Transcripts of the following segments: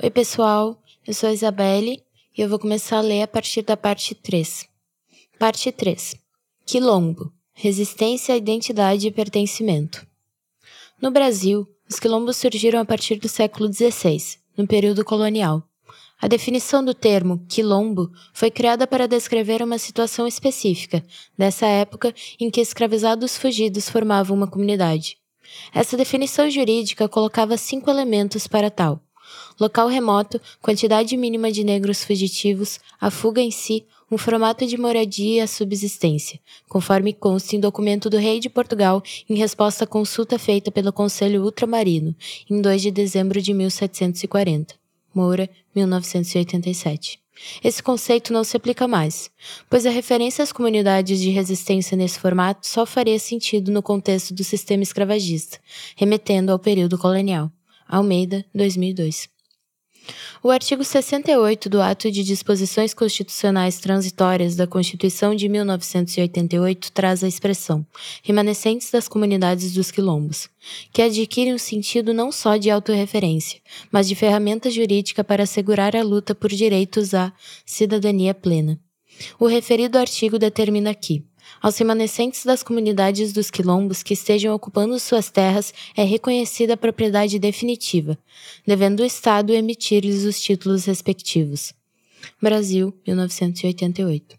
Oi pessoal, eu sou a Isabelle e eu vou começar a ler a partir da parte 3. Parte 3. Quilombo, resistência, identidade e pertencimento. No Brasil, os quilombos surgiram a partir do século XVI, no período colonial. A definição do termo quilombo foi criada para descrever uma situação específica, dessa época em que escravizados fugidos formavam uma comunidade. Essa definição jurídica colocava 5 elementos para tal: local remoto, quantidade mínima de negros fugitivos, a fuga em si, um formato de moradia e a subsistência, conforme consta em documento do rei de Portugal em resposta à consulta feita pelo Conselho Ultramarino, em 2 de dezembro de 1740, Moura, 1987. Esse conceito não se aplica mais, pois a referência às comunidades de resistência nesse formato só faria sentido no contexto do sistema escravagista, remetendo ao período colonial. Almeida, 2002. O artigo 68 do Ato de Disposições Constitucionais Transitórias da Constituição de 1988 traz a expressão remanescentes das comunidades dos quilombos, que adquire um sentido não só de autorreferência, mas de ferramenta jurídica para assegurar a luta por direitos à cidadania plena. O referido artigo determina que aos remanescentes das comunidades dos quilombos que estejam ocupando suas terras é reconhecida a propriedade definitiva, devendo o Estado emitir-lhes os títulos respectivos. Brasil, 1988.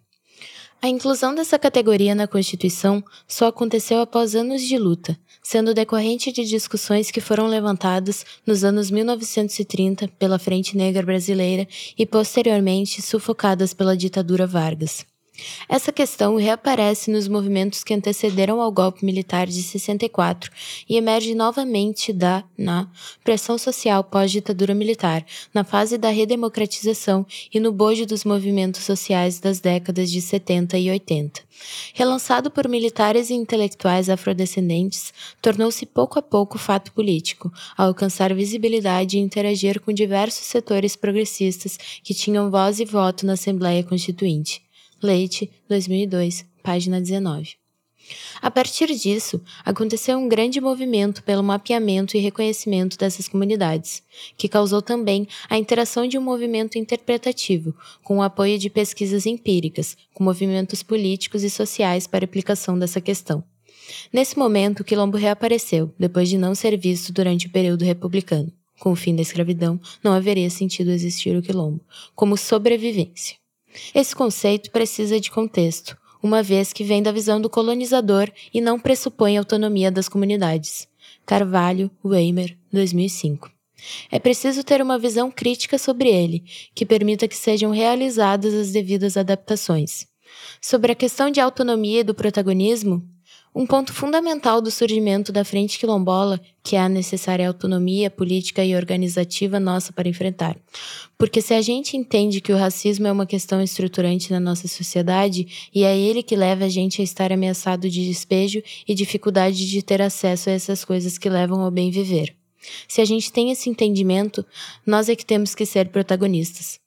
A inclusão dessa categoria na Constituição só aconteceu após anos de luta, sendo decorrente de discussões que foram levantadas nos anos 1930 pela Frente Negra Brasileira e posteriormente sufocadas pela ditadura Vargas. Essa questão reaparece nos movimentos que antecederam ao golpe militar de 64 e emerge novamente na pressão social pós-ditadura militar, na fase da redemocratização e no bojo dos movimentos sociais das décadas de 70 e 80. Relançado por militares e intelectuais afrodescendentes, tornou-se pouco a pouco fato político, ao alcançar visibilidade e interagir com diversos setores progressistas que tinham voz e voto na Assembleia Constituinte. Leite, 2002, página 19. A partir disso, aconteceu um grande movimento pelo mapeamento e reconhecimento dessas comunidades, que causou também a interação de um movimento interpretativo, com o apoio de pesquisas empíricas, com movimentos políticos e sociais para aplicação dessa questão. Nesse momento, o quilombo reapareceu, depois de não ser visto durante o período republicano. Com o fim da escravidão, não haveria sentido existir o quilombo, como sobrevivência. Esse conceito precisa de contexto, uma vez que vem da visão do colonizador e não pressupõe a autonomia das comunidades. Carvalho, Weimer, 2005. É preciso ter uma visão crítica sobre ele, que permita que sejam realizadas as devidas adaptações. Sobre a questão de autonomia e do protagonismo, um ponto fundamental do surgimento da Frente Quilombola, que é a necessária autonomia política e organizativa nossa para enfrentar. Porque se a gente entende que o racismo é uma questão estruturante na nossa sociedade, e é ele que leva a gente a estar ameaçado de despejo e dificuldade de ter acesso a essas coisas que levam ao bem viver. Se a gente tem esse entendimento, nós é que temos que ser protagonistas.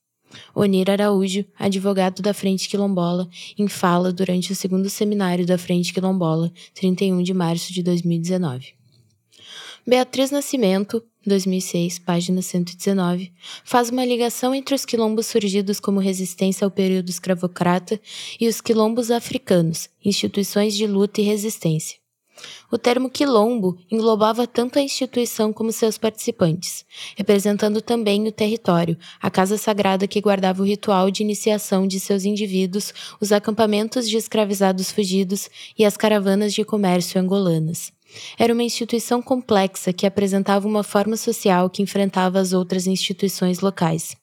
Onir Araújo, advogado da Frente Quilombola, em fala durante o segundo seminário da Frente Quilombola, 31 de março de 2019. Beatriz Nascimento, 2006, página 119, faz uma ligação entre os quilombos surgidos como resistência ao período escravocrata e os quilombos africanos, instituições de luta e resistência. O termo quilombo englobava tanto a instituição como seus participantes, representando também o território, a casa sagrada que guardava o ritual de iniciação de seus indivíduos, os acampamentos de escravizados fugidos e as caravanas de comércio angolanas. Era uma instituição complexa que apresentava uma forma social que enfrentava as outras instituições locais.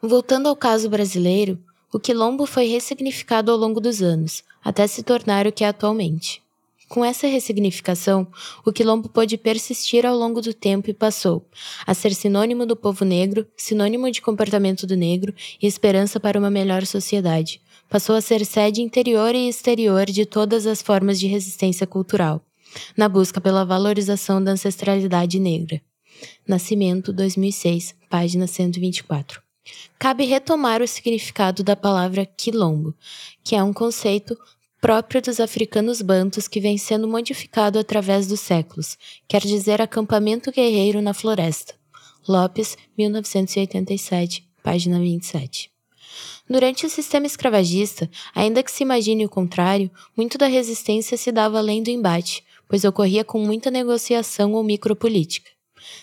Voltando ao caso brasileiro, o quilombo foi ressignificado ao longo dos anos, até se tornar o que é atualmente. Com essa ressignificação, o quilombo pôde persistir ao longo do tempo e passou a ser sinônimo do povo negro, sinônimo de comportamento do negro e esperança para uma melhor sociedade. Passou a ser sede interior e exterior de todas as formas de resistência cultural, na busca pela valorização da ancestralidade negra. Nascimento, 2006, página 124. Cabe retomar o significado da palavra quilombo, que é um conceito próprio dos africanos bantus que vem sendo modificado através dos séculos, quer dizer acampamento guerreiro na floresta. Lopes, 1987, página 27. Durante o sistema escravagista, ainda que se imagine o contrário, muito da resistência se dava além do embate, pois ocorria com muita negociação ou micropolítica.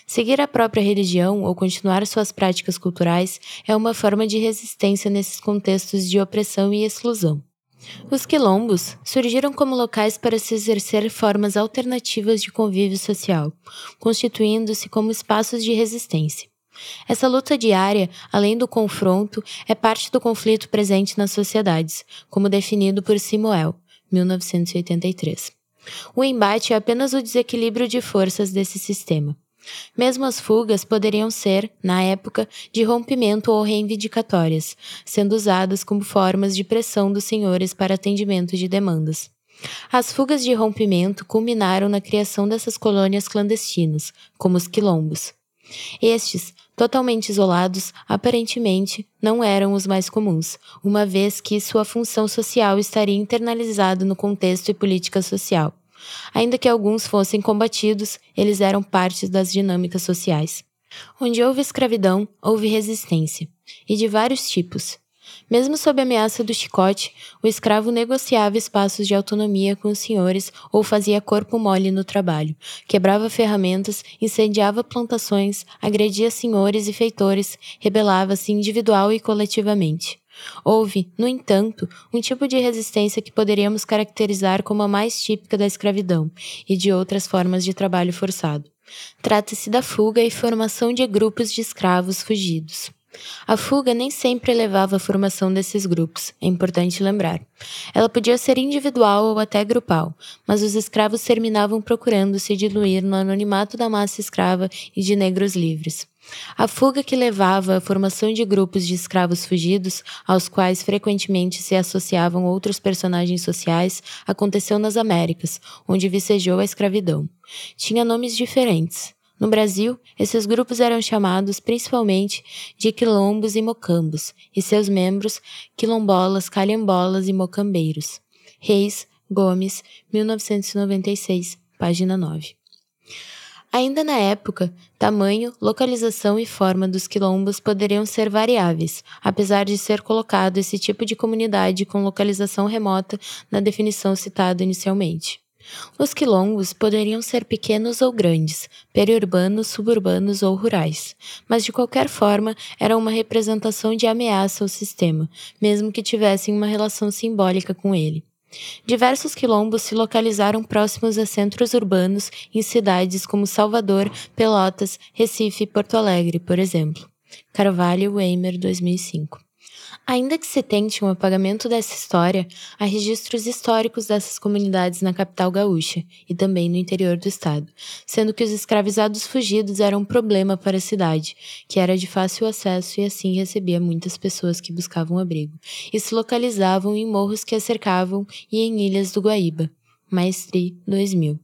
Seguir a própria religião ou continuar suas práticas culturais é uma forma de resistência nesses contextos de opressão e exclusão. Os quilombos surgiram como locais para se exercer formas alternativas de convívio social, constituindo-se como espaços de resistência. Essa luta diária, além do confronto, é parte do conflito presente nas sociedades, como definido por Simoel, 1983. O embate é apenas o desequilíbrio de forças desse sistema. Mesmo as fugas poderiam ser, na época, de rompimento ou reivindicatórias, sendo usadas como formas de pressão dos senhores para atendimento de demandas. As fugas de rompimento culminaram na criação dessas colônias clandestinas, como os quilombos. Estes, totalmente isolados, aparentemente não eram os mais comuns, uma vez que sua função social estaria internalizada no contexto e política social. Ainda que alguns fossem combatidos, eles eram parte das dinâmicas sociais. Onde houve escravidão, houve resistência, e de vários tipos. Mesmo sob a ameaça do chicote, o escravo negociava espaços de autonomia com os senhores ou fazia corpo mole no trabalho, quebrava ferramentas, incendiava plantações, agredia senhores e feitores, rebelava-se individual e coletivamente. Houve, no entanto, um tipo de resistência que poderíamos caracterizar como a mais típica da escravidão e de outras formas de trabalho forçado. Trata-se da fuga e formação de grupos de escravos fugidos. A fuga nem sempre levava à formação desses grupos, é importante lembrar. Ela podia ser individual ou até grupal, mas os escravos terminavam procurando se diluir no anonimato da massa escrava e de negros livres. A fuga que levava à formação de grupos de escravos fugidos, aos quais frequentemente se associavam outros personagens sociais, aconteceu nas Américas, onde vicejou a escravidão. Tinha nomes diferentes. No Brasil, esses grupos eram chamados principalmente de quilombos e mocambos, e seus membros, quilombolas, calhambolas e mocambeiros. Reis, Gomes, 1996, página 9. Ainda na época, tamanho, localização e forma dos quilombos poderiam ser variáveis, apesar de ser colocado esse tipo de comunidade com localização remota na definição citada inicialmente. Os quilombos poderiam ser pequenos ou grandes, periurbanos, suburbanos ou rurais, mas de qualquer forma eram uma representação de ameaça ao sistema, mesmo que tivessem uma relação simbólica com ele. Diversos quilombos se localizaram próximos a centros urbanos em cidades como Salvador, Pelotas, Recife e Porto Alegre, por exemplo. Carvalho, Weimer, 2005. Ainda que se tente um apagamento dessa história, há registros históricos dessas comunidades na capital gaúcha e também no interior do estado, sendo que os escravizados fugidos eram um problema para a cidade, que era de fácil acesso e assim recebia muitas pessoas que buscavam abrigo, e se localizavam em morros que a cercavam e em ilhas do Guaíba. Maestri, 2000.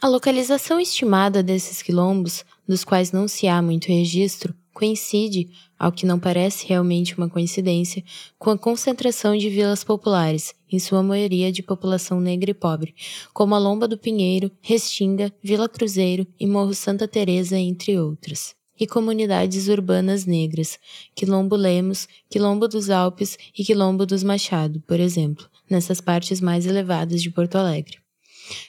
A localização estimada desses quilombos, dos quais não se há muito registro, coincide, ao que não parece realmente uma coincidência, com a concentração de vilas populares, em sua maioria de população negra e pobre, como a Lomba do Pinheiro, Restinga, Vila Cruzeiro e Morro Santa Teresa, entre outras, e comunidades urbanas negras, Quilombo Lemos, Quilombo dos Alpes e Quilombo dos Machado, por exemplo, nessas partes mais elevadas de Porto Alegre.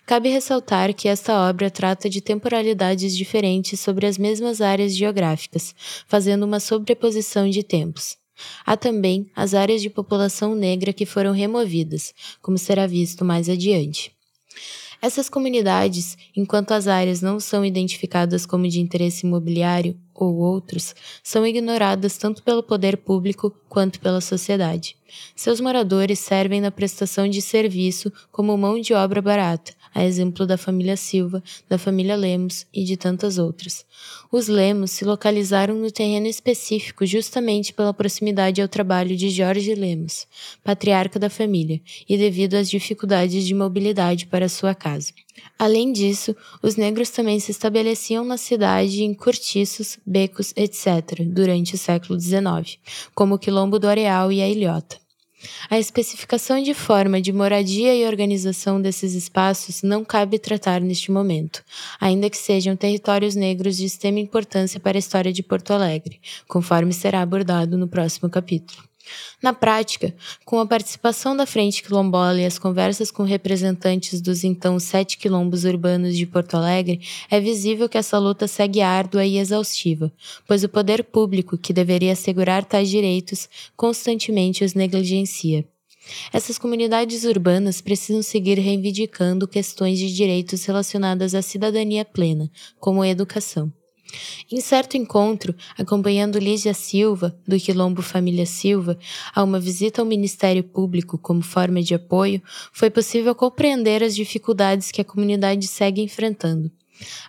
Cabe ressaltar que esta obra trata de temporalidades diferentes sobre as mesmas áreas geográficas, fazendo uma sobreposição de tempos. Há também as áreas de população negra que foram removidas, como será visto mais adiante. Essas comunidades, enquanto as áreas não são identificadas como de interesse imobiliário ou outros, são ignoradas tanto pelo poder público quanto pela sociedade. Seus moradores servem na prestação de serviço como mão de obra barata, a exemplo da família Silva, da família Lemos e de tantas outras. Os Lemos se localizaram no terreno específico justamente pela proximidade ao trabalho de Jorge Lemos, patriarca da família, e devido às dificuldades de mobilidade para sua casa. Além disso, os negros também se estabeleciam na cidade em cortiços, becos, etc., durante o século XIX, como o Quilombo do Areal e a Ilhota. A especificação de forma de moradia e organização desses espaços não cabe tratar neste momento, ainda que sejam territórios negros de extrema importância para a história de Porto Alegre, conforme será abordado no próximo capítulo. Na prática, com a participação da Frente Quilombola e as conversas com representantes dos então 7 quilombos urbanos de Porto Alegre, é visível que essa luta segue árdua e exaustiva, pois o poder público, que deveria assegurar tais direitos, constantemente os negligencia. Essas comunidades urbanas precisam seguir reivindicando questões de direitos relacionadas à cidadania plena, como a educação. Em certo encontro, acompanhando Lígia Silva, do Quilombo Família Silva, a uma visita ao Ministério Público como forma de apoio, foi possível compreender as dificuldades que a comunidade segue enfrentando.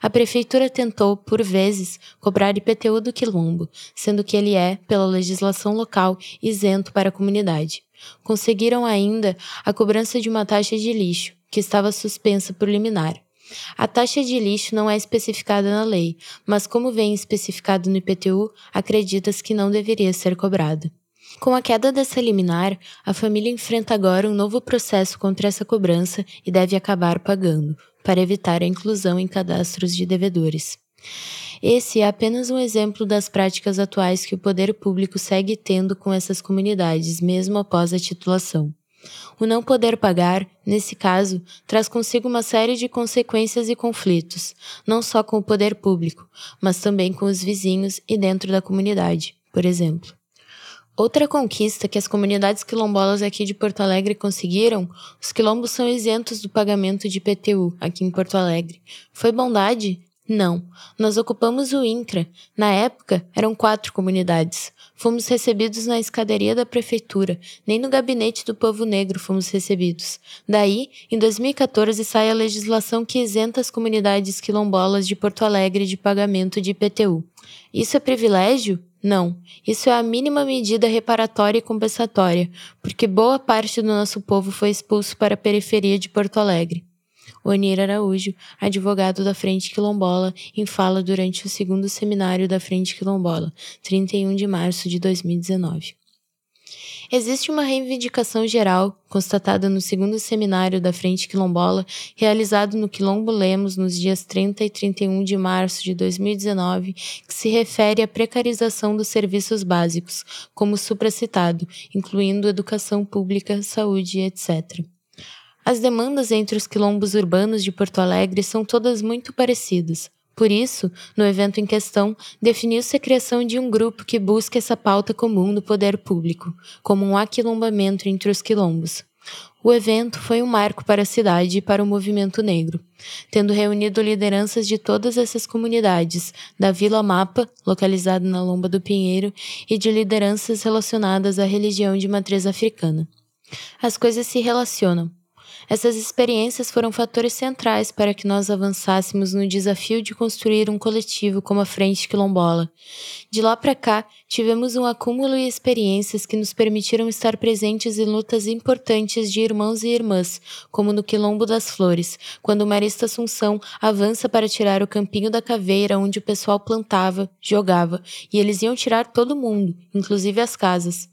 A Prefeitura tentou, por vezes, cobrar IPTU do Quilombo, sendo que ele é, pela legislação local, isento para a comunidade. Conseguiram ainda a cobrança de uma taxa de lixo, que estava suspensa por liminar. A taxa de lixo não é especificada na lei, mas como vem especificado no IPTU, acredita-se que não deveria ser cobrada. Com a queda dessa liminar, a família enfrenta agora um novo processo contra essa cobrança e deve acabar pagando, para evitar a inclusão em cadastros de devedores. Esse é apenas um exemplo das práticas atuais que o poder público segue tendo com essas comunidades, mesmo após a titulação. O não poder pagar, nesse caso, traz consigo uma série de consequências e conflitos, não só com o poder público, mas também com os vizinhos e dentro da comunidade, por exemplo. Outra conquista que as comunidades quilombolas aqui de Porto Alegre conseguiram, os quilombos são isentos do pagamento de IPTU aqui em Porto Alegre. Foi bondade? Não. Nós ocupamos o INCRA. Na época, eram 4 comunidades. Fomos recebidos na escadaria da prefeitura, nem no gabinete do povo negro fomos recebidos. Daí, em 2014, sai a legislação que isenta as comunidades quilombolas de Porto Alegre de pagamento de IPTU. Isso é privilégio? Não. Isso é a mínima medida reparatória e compensatória, porque boa parte do nosso povo foi expulso para a periferia de Porto Alegre. Onir Araújo, advogado da Frente Quilombola, em fala durante o 2º Seminário da Frente Quilombola, 31 de março de 2019. Existe uma reivindicação geral, constatada no 2º Seminário da Frente Quilombola, realizado no Quilombo Lemos nos dias 30 e 31 de março de 2019, que se refere à precarização dos serviços básicos, como supracitado, incluindo educação pública, saúde, etc. As demandas entre os quilombos urbanos de Porto Alegre são todas muito parecidas. Por isso, no evento em questão, definiu-se a criação de um grupo que busca essa pauta comum do poder público, como um aquilombamento entre os quilombos. O evento foi um marco para a cidade e para o movimento negro, tendo reunido lideranças de todas essas comunidades, da Vila Mapa, localizada na Lomba do Pinheiro, e de lideranças relacionadas à religião de matriz africana. As coisas se relacionam. Essas experiências foram fatores centrais para que nós avançássemos no desafio de construir um coletivo como a Frente Quilombola. De lá para cá, tivemos um acúmulo de experiências que nos permitiram estar presentes em lutas importantes de irmãos e irmãs, como no Quilombo das Flores, quando Marista Assunção avança para tirar o campinho da caveira onde o pessoal plantava, jogava, e eles iam tirar todo mundo, inclusive as casas.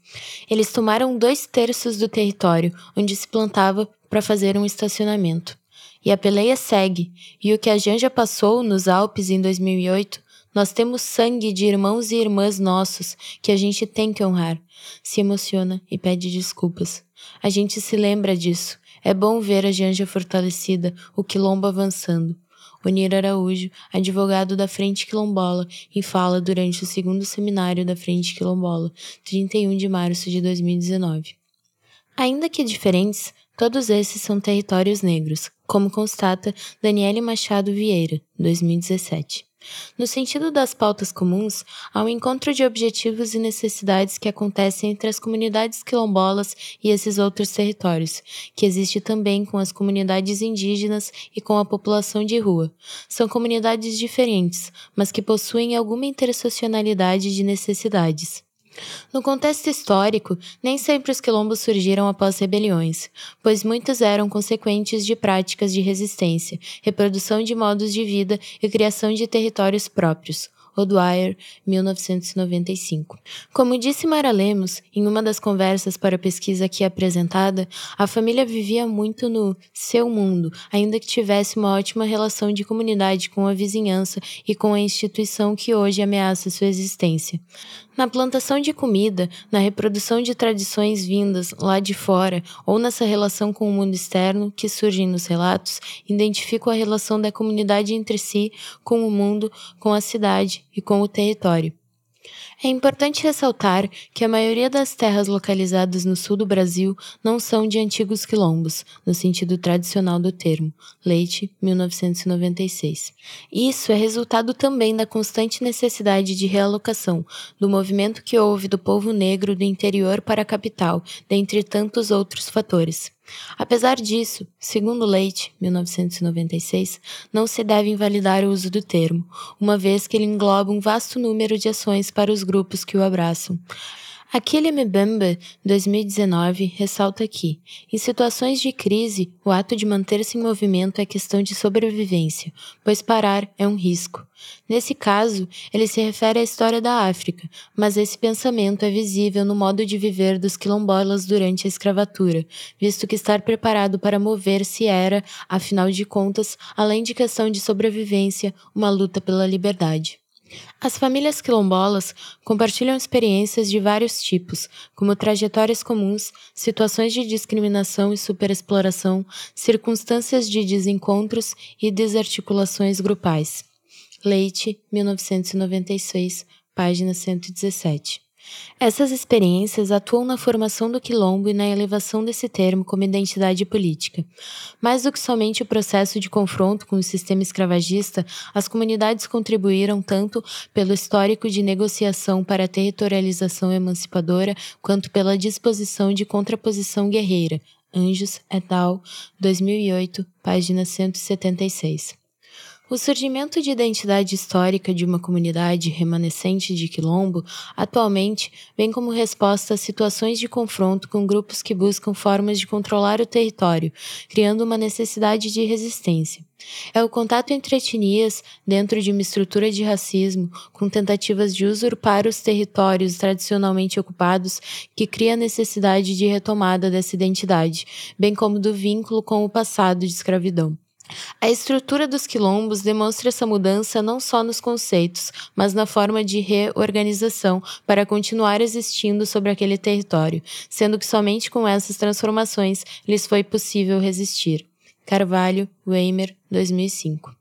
Eles tomaram 2/3 do território, onde se plantava, para fazer um estacionamento. E a peleia segue, e o que a Janja passou nos Alpes em 2008, nós temos sangue de irmãos e irmãs nossos que a gente tem que honrar. Se emociona e pede desculpas. A gente se lembra disso. É bom ver a Janja fortalecida, o quilombo avançando. Onir Araújo, advogado da Frente Quilombola, em fala durante o 2º Seminário da Frente Quilombola, 31 de março de 2019. Ainda que diferentes, todos esses são territórios negros, como constata Daniele Machado Vieira, 2017. No sentido das pautas comuns, há um encontro de objetivos e necessidades que acontecem entre as comunidades quilombolas e esses outros territórios, que existe também com as comunidades indígenas e com a população de rua. São comunidades diferentes, mas que possuem alguma interseccionalidade de necessidades. No contexto histórico, nem sempre os quilombos surgiram após rebeliões, pois muitos eram consequentes de práticas de resistência, reprodução de modos de vida e criação de territórios próprios, O'Dwyer, 1995. Como disse Mara Lemos, em uma das conversas para a pesquisa aqui apresentada, a família vivia muito no seu mundo, ainda que tivesse uma ótima relação de comunidade com a vizinhança e com a instituição que hoje ameaça sua existência. Na plantação de comida, na reprodução de tradições vindas lá de fora ou nessa relação com o mundo externo que surgem nos relatos, identifico a relação da comunidade entre si, com o mundo, com a cidade e com o território. É importante ressaltar que a maioria das terras localizadas no sul do Brasil não são de antigos quilombos, no sentido tradicional do termo. Leite, 1996. Isso é resultado também da constante necessidade de realocação, do movimento que houve do povo negro do interior para a capital, dentre tantos outros fatores. Apesar disso, segundo Leite, 1996, não se deve invalidar o uso do termo, uma vez que ele engloba um vasto número de ações para os grupos que o abraçam. Aquile Mbembe, 2019, ressalta que, em situações de crise, o ato de manter-se em movimento é questão de sobrevivência, pois parar é um risco. Nesse caso, ele se refere à história da África, mas esse pensamento é visível no modo de viver dos quilombolas durante a escravatura, visto que estar preparado para mover-se era, afinal de contas, além de questão de sobrevivência, uma luta pela liberdade. As famílias quilombolas compartilham experiências de vários tipos, como trajetórias comuns, situações de discriminação e superexploração, circunstâncias de desencontros e desarticulações grupais. Leite, 1996, página 117. Essas experiências atuam na formação do quilombo e na elevação desse termo como identidade política. Mais do que somente o processo de confronto com o sistema escravagista, as comunidades contribuíram tanto pelo histórico de negociação para a territorialização emancipadora, quanto pela disposição de contraposição guerreira. Anjos et al., 2008, página 176. O surgimento de identidade histórica de uma comunidade remanescente de quilombo, atualmente, vem como resposta a situações de confronto com grupos que buscam formas de controlar o território, criando uma necessidade de resistência. É o contato entre etnias dentro de uma estrutura de racismo, com tentativas de usurpar os territórios tradicionalmente ocupados, que cria a necessidade de retomada dessa identidade, bem como do vínculo com o passado de escravidão. A estrutura dos quilombos demonstra essa mudança não só nos conceitos, mas na forma de reorganização para continuar existindo sobre aquele território, sendo que somente com essas transformações lhes foi possível resistir. Carvalho, Weimer, 2005.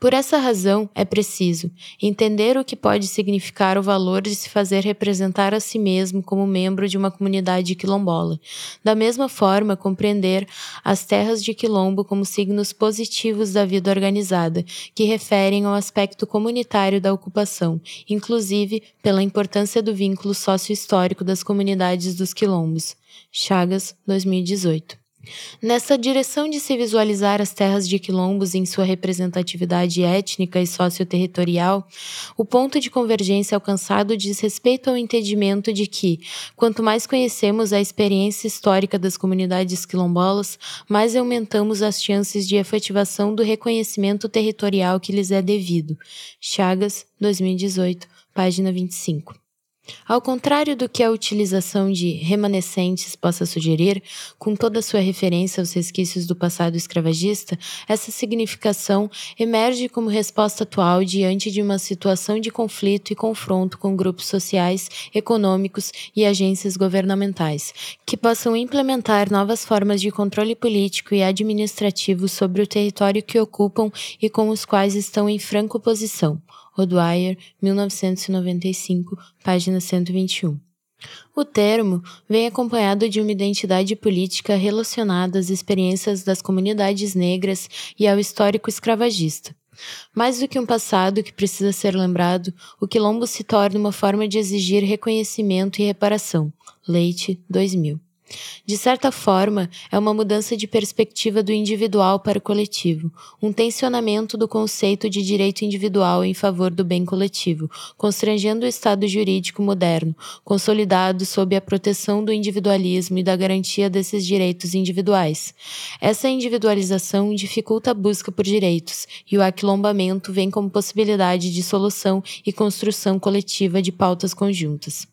Por essa razão, é preciso entender o que pode significar o valor de se fazer representar a si mesmo como membro de uma comunidade quilombola. Da mesma forma, compreender as terras de quilombo como signos positivos da vida organizada, que referem ao aspecto comunitário da ocupação, inclusive pela importância do vínculo sócio-histórico das comunidades dos quilombos. Chagas, 2018. Nessa direção de se visualizar as terras de quilombos em sua representatividade étnica e socioterritorial, o ponto de convergência alcançado diz respeito ao entendimento de que, quanto mais conhecemos a experiência histórica das comunidades quilombolas, mais aumentamos as chances de efetivação do reconhecimento territorial que lhes é devido. Chagas, 2018, página 25. Ao contrário do que a utilização de remanescentes possa sugerir, com toda sua referência aos resquícios do passado escravagista, essa significação emerge como resposta atual diante de uma situação de conflito e confronto com grupos sociais, econômicos e agências governamentais, que possam implementar novas formas de controle político e administrativo sobre o território que ocupam e com os quais estão em franca oposição. O'Dwyer, 1995, página 121. O termo vem acompanhado de uma identidade política relacionada às experiências das comunidades negras e ao histórico escravagista. Mais do que um passado que precisa ser lembrado, o quilombo se torna uma forma de exigir reconhecimento e reparação. Leite, 2000. De certa forma, é uma mudança de perspectiva do individual para o coletivo, um tensionamento do conceito de direito individual em favor do bem coletivo, constrangendo o Estado jurídico moderno, consolidado sob a proteção do individualismo e da garantia desses direitos individuais. Essa individualização dificulta a busca por direitos, e o aquilombamento vem como possibilidade de solução e construção coletiva de pautas conjuntas.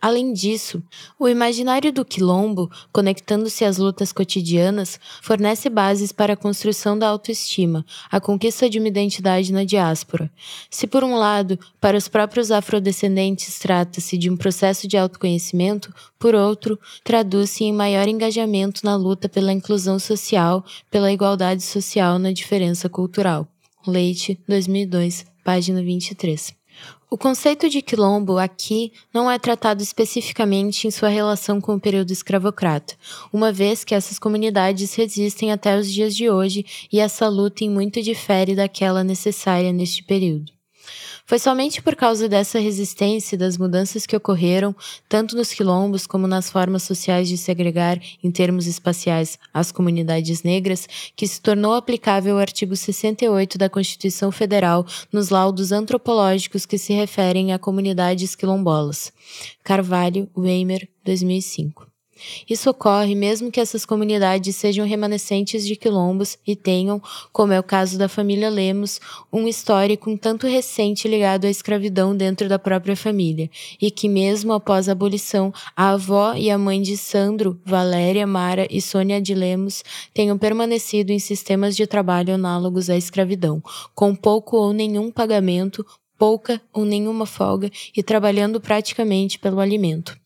Além disso, o imaginário do quilombo, conectando-se às lutas cotidianas, fornece bases para a construção da autoestima, a conquista de uma identidade na diáspora. Se, por um lado, para os próprios afrodescendentes trata-se de um processo de autoconhecimento, por outro, traduz-se em maior engajamento na luta pela inclusão social, pela igualdade social na diferença cultural. Leite, 2002, página 23. O conceito de quilombo aqui não é tratado especificamente em sua relação com o período escravocrata, uma vez que essas comunidades resistem até os dias de hoje e essa luta em muito difere daquela necessária neste período. Foi somente por causa dessa resistência e das mudanças que ocorreram, tanto nos quilombos como nas formas sociais de segregar, em termos espaciais, as comunidades negras, que se tornou aplicável o artigo 68 da Constituição Federal nos laudos antropológicos que se referem a comunidades quilombolas. Carvalho, Weimer, 2005. Isso ocorre mesmo que essas comunidades sejam remanescentes de quilombos e tenham, como é o caso da família Lemos, um histórico um tanto recente ligado à escravidão dentro da própria família, e que mesmo após a abolição, a avó e a mãe de Sandro, Valéria, Mara e Sônia de Lemos tenham permanecido em sistemas de trabalho análogos à escravidão, com pouco ou nenhum pagamento, pouca ou nenhuma folga e trabalhando praticamente pelo alimento.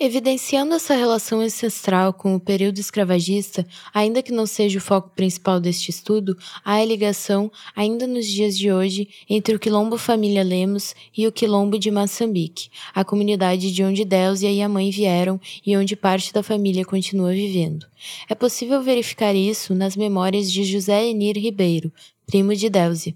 Evidenciando essa relação ancestral com o período escravagista, ainda que não seja o foco principal deste estudo, há a ligação, ainda nos dias de hoje, entre o Quilombo Família Lemos e o Quilombo de Maçambique, a comunidade de onde Délzia e a mãe vieram e onde parte da família continua vivendo. É possível verificar isso nas memórias de José Enir Ribeiro, primo de Délzia.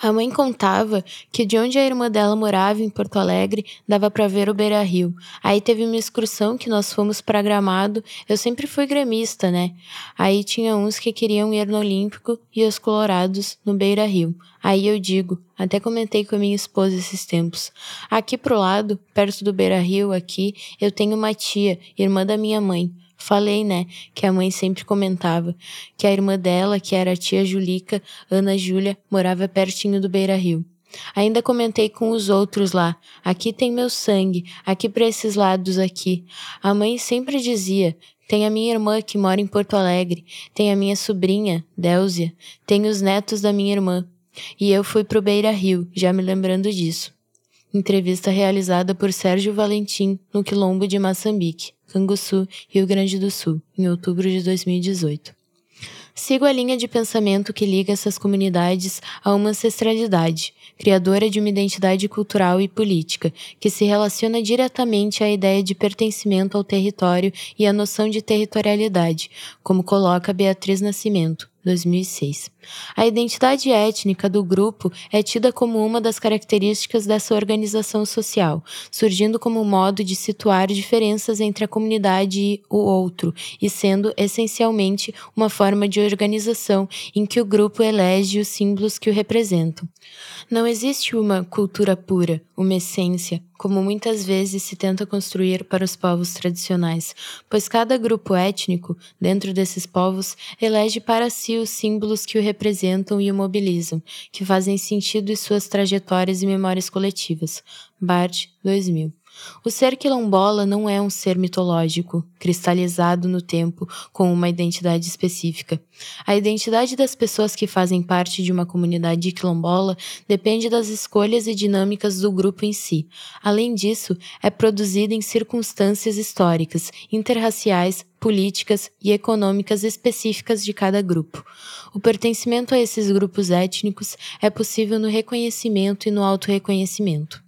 A mãe contava que de onde a irmã dela morava em Porto Alegre dava para ver o Beira Rio. Aí teve uma excursão que nós fomos para Gramado. Eu sempre fui gremista, né? Aí tinha uns que queriam ir no Olímpico e os colorados no Beira Rio. Aí eu digo, até comentei com a minha esposa esses tempos. Aqui pro lado, perto do Beira Rio, aqui, eu tenho uma tia, irmã da minha mãe. Falei, né, que a mãe sempre comentava que a irmã dela, que era a tia Julica, Ana Júlia, morava pertinho do Beira Rio. Ainda comentei com os outros lá, aqui tem meu sangue, aqui pra esses lados aqui. A mãe sempre dizia, tem a minha irmã que mora em Porto Alegre, tem a minha sobrinha, Délzia, tem os netos da minha irmã. E eu fui pro Beira Rio, já me lembrando disso. Entrevista realizada por Sérgio Valentim no Quilombo de Maçambique, Canguçu, Rio Grande do Sul, em outubro de 2018. Sigo a linha de pensamento que liga essas comunidades a uma ancestralidade, criadora de uma identidade cultural e política, que se relaciona diretamente à ideia de pertencimento ao território e à noção de territorialidade, como coloca Beatriz Nascimento, 2006. A identidade étnica do grupo é tida como uma das características dessa organização social, surgindo como um modo de situar diferenças entre a comunidade e o outro, e sendo essencialmente uma forma de organização em que o grupo elege os símbolos que o representam. Não existe uma cultura pura, uma essência, como muitas vezes se tenta construir para os povos tradicionais, pois cada grupo étnico, dentro desses povos, elege para si os símbolos que o representam e o mobilizam, que fazem sentido em suas trajetórias e memórias coletivas. Bart, 2000. O ser quilombola não é um ser mitológico, cristalizado no tempo, com uma identidade específica. A identidade das pessoas que fazem parte de uma comunidade quilombola depende das escolhas e dinâmicas do grupo em si. Além disso, é produzida em circunstâncias históricas, interraciais, políticas e econômicas específicas de cada grupo. O pertencimento a esses grupos étnicos é possível no reconhecimento e no autorreconhecimento.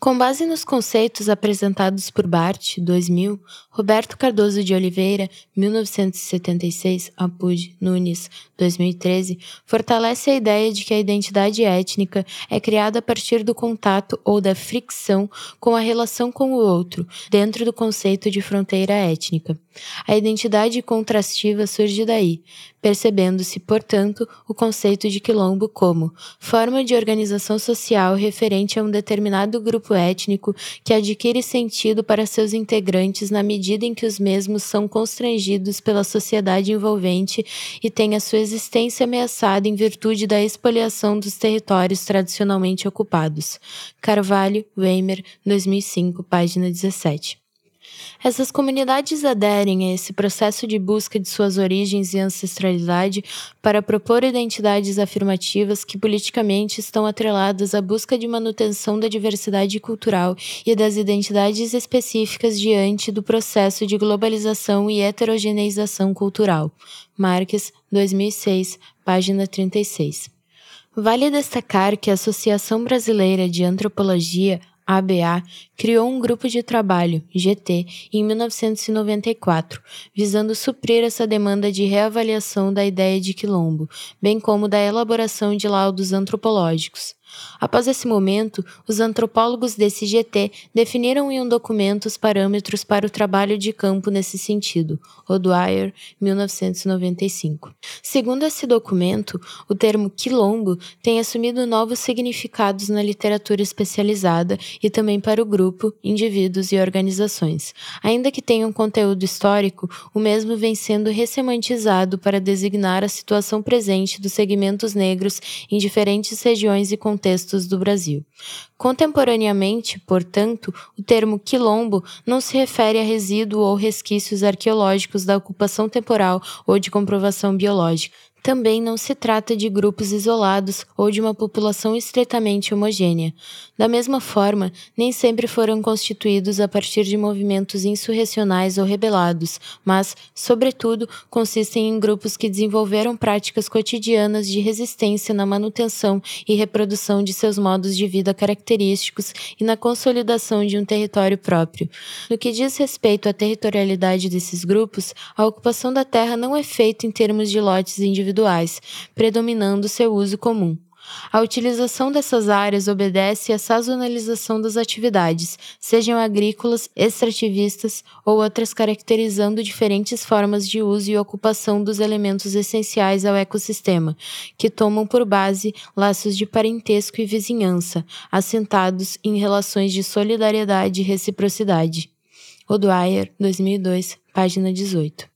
Com base nos conceitos apresentados por Barth, 2000, Roberto Cardoso de Oliveira, 1976, Apud, Nunes, 2013, fortalece a ideia de que a identidade étnica é criada a partir do contato ou da fricção com a relação com o outro, dentro do conceito de fronteira étnica. A identidade contrastiva surge daí, percebendo-se, portanto, o conceito de quilombo como forma de organização social referente a um determinado grupo étnico que adquire sentido para seus integrantes na medida em que os mesmos são constrangidos pela sociedade envolvente e têm a sua existência ameaçada em virtude da expoliação dos territórios tradicionalmente ocupados. Carvalho, Weimer, 2005, página 17. Essas comunidades aderem a esse processo de busca de suas origens e ancestralidade para propor identidades afirmativas que politicamente estão atreladas à busca de manutenção da diversidade cultural e das identidades específicas diante do processo de globalização e heterogeneização cultural. Marques, 2006, página 36. Vale destacar que a Associação Brasileira de Antropologia ABA criou um grupo de trabalho, GT, em 1994, visando suprir essa demanda de reavaliação da ideia de quilombo, bem como da elaboração de laudos antropológicos. Após esse momento, os antropólogos desse GT definiram em um documento os parâmetros para o trabalho de campo nesse sentido, O'Dwyer, 1995. Segundo esse documento, o termo quilombo tem assumido novos significados na literatura especializada e também para o grupo, indivíduos e organizações. Ainda que tenha um conteúdo histórico, o mesmo vem sendo ressemantizado para designar a situação presente dos segmentos negros em diferentes regiões e contextos do Brasil. Contemporaneamente, portanto, o termo quilombo não se refere a resíduo ou resquícios arqueológicos da ocupação temporal ou de comprovação biológica. Também não se trata de grupos isolados ou de uma população estritamente homogênea. Da mesma forma, nem sempre foram constituídos a partir de movimentos insurrecionais ou rebelados, mas, sobretudo, consistem em grupos que desenvolveram práticas cotidianas de resistência na manutenção e reprodução de seus modos de vida característicos e na consolidação de um território próprio. No que diz respeito à territorialidade desses grupos, a ocupação da terra não é feita em termos de lotes individuais, predominando seu uso comum. A utilização dessas áreas obedece à sazonalização das atividades, sejam agrícolas, extrativistas ou outras, caracterizando diferentes formas de uso e ocupação dos elementos essenciais ao ecossistema, que tomam por base laços de parentesco e vizinhança, assentados em relações de solidariedade e reciprocidade. O'Dwyer, 2002, página 18.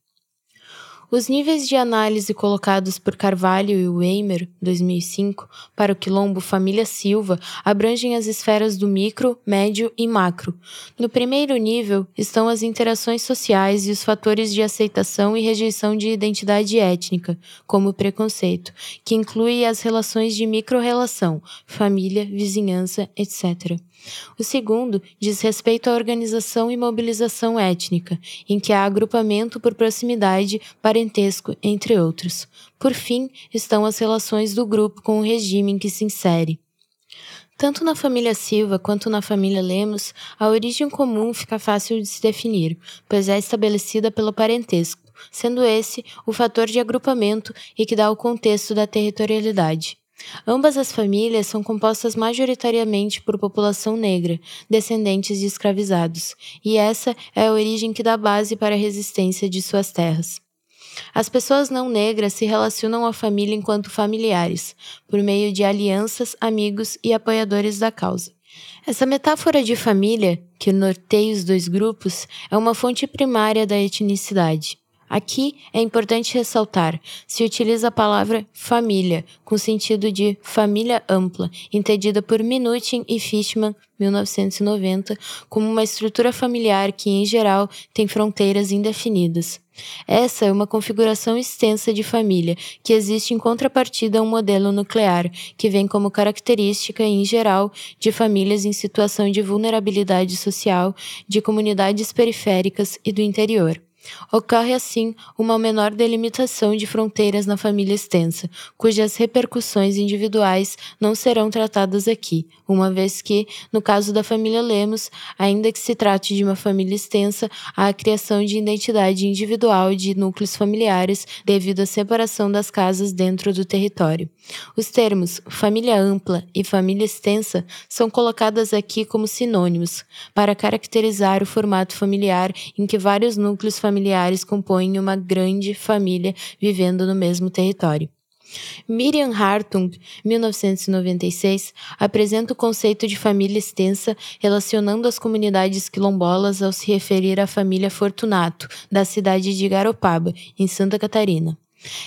Os níveis de análise colocados por Carvalho e Weimer, 2005, para o Quilombo Família Silva abrangem as esferas do micro, médio e macro. No primeiro nível estão as interações sociais e os fatores de aceitação e rejeição de identidade étnica, como o preconceito, que inclui as relações de micro-relação, família, vizinhança, etc. O segundo diz respeito à organização e mobilização étnica, em que há agrupamento por proximidade, parentesco, entre outros. Por fim, estão as relações do grupo com o regime em que se insere. Tanto na família Silva quanto na família Lemos, a origem comum fica fácil de se definir, pois é estabelecida pelo parentesco, sendo esse o fator de agrupamento e que dá o contexto da territorialidade. Ambas as famílias são compostas majoritariamente por população negra, descendentes de escravizados, e essa é a origem que dá base para a resistência de suas terras. As pessoas não negras se relacionam à família enquanto familiares, por meio de alianças, amigos e apoiadores da causa. Essa metáfora de família, que norteia os dois grupos, é uma fonte primária da etnicidade. Aqui é importante ressaltar, se utiliza a palavra família, com sentido de família ampla, entendida por Minutin e Fishman, 1990, como uma estrutura familiar que, em geral, tem fronteiras indefinidas. Essa é uma configuração extensa de família, que existe em contrapartida a um modelo nuclear, que vem como característica, em geral, de famílias em situação de vulnerabilidade social, de comunidades periféricas e do interior. Ocorre, assim, uma menor delimitação de fronteiras na família extensa, cujas repercussões individuais não serão tratadas aqui, uma vez que, no caso da família Lemos, ainda que se trate de uma família extensa, há a criação de identidade individual de núcleos familiares devido à separação das casas dentro do território. Os termos família ampla e família extensa são colocadas aqui como sinônimos, para caracterizar o formato familiar em que vários núcleos familiares compõem uma grande família vivendo no mesmo território. Miriam Hartung, 1996, apresenta o conceito de família extensa relacionando as comunidades quilombolas ao se referir à família Fortunato, da cidade de Garopaba, em Santa Catarina.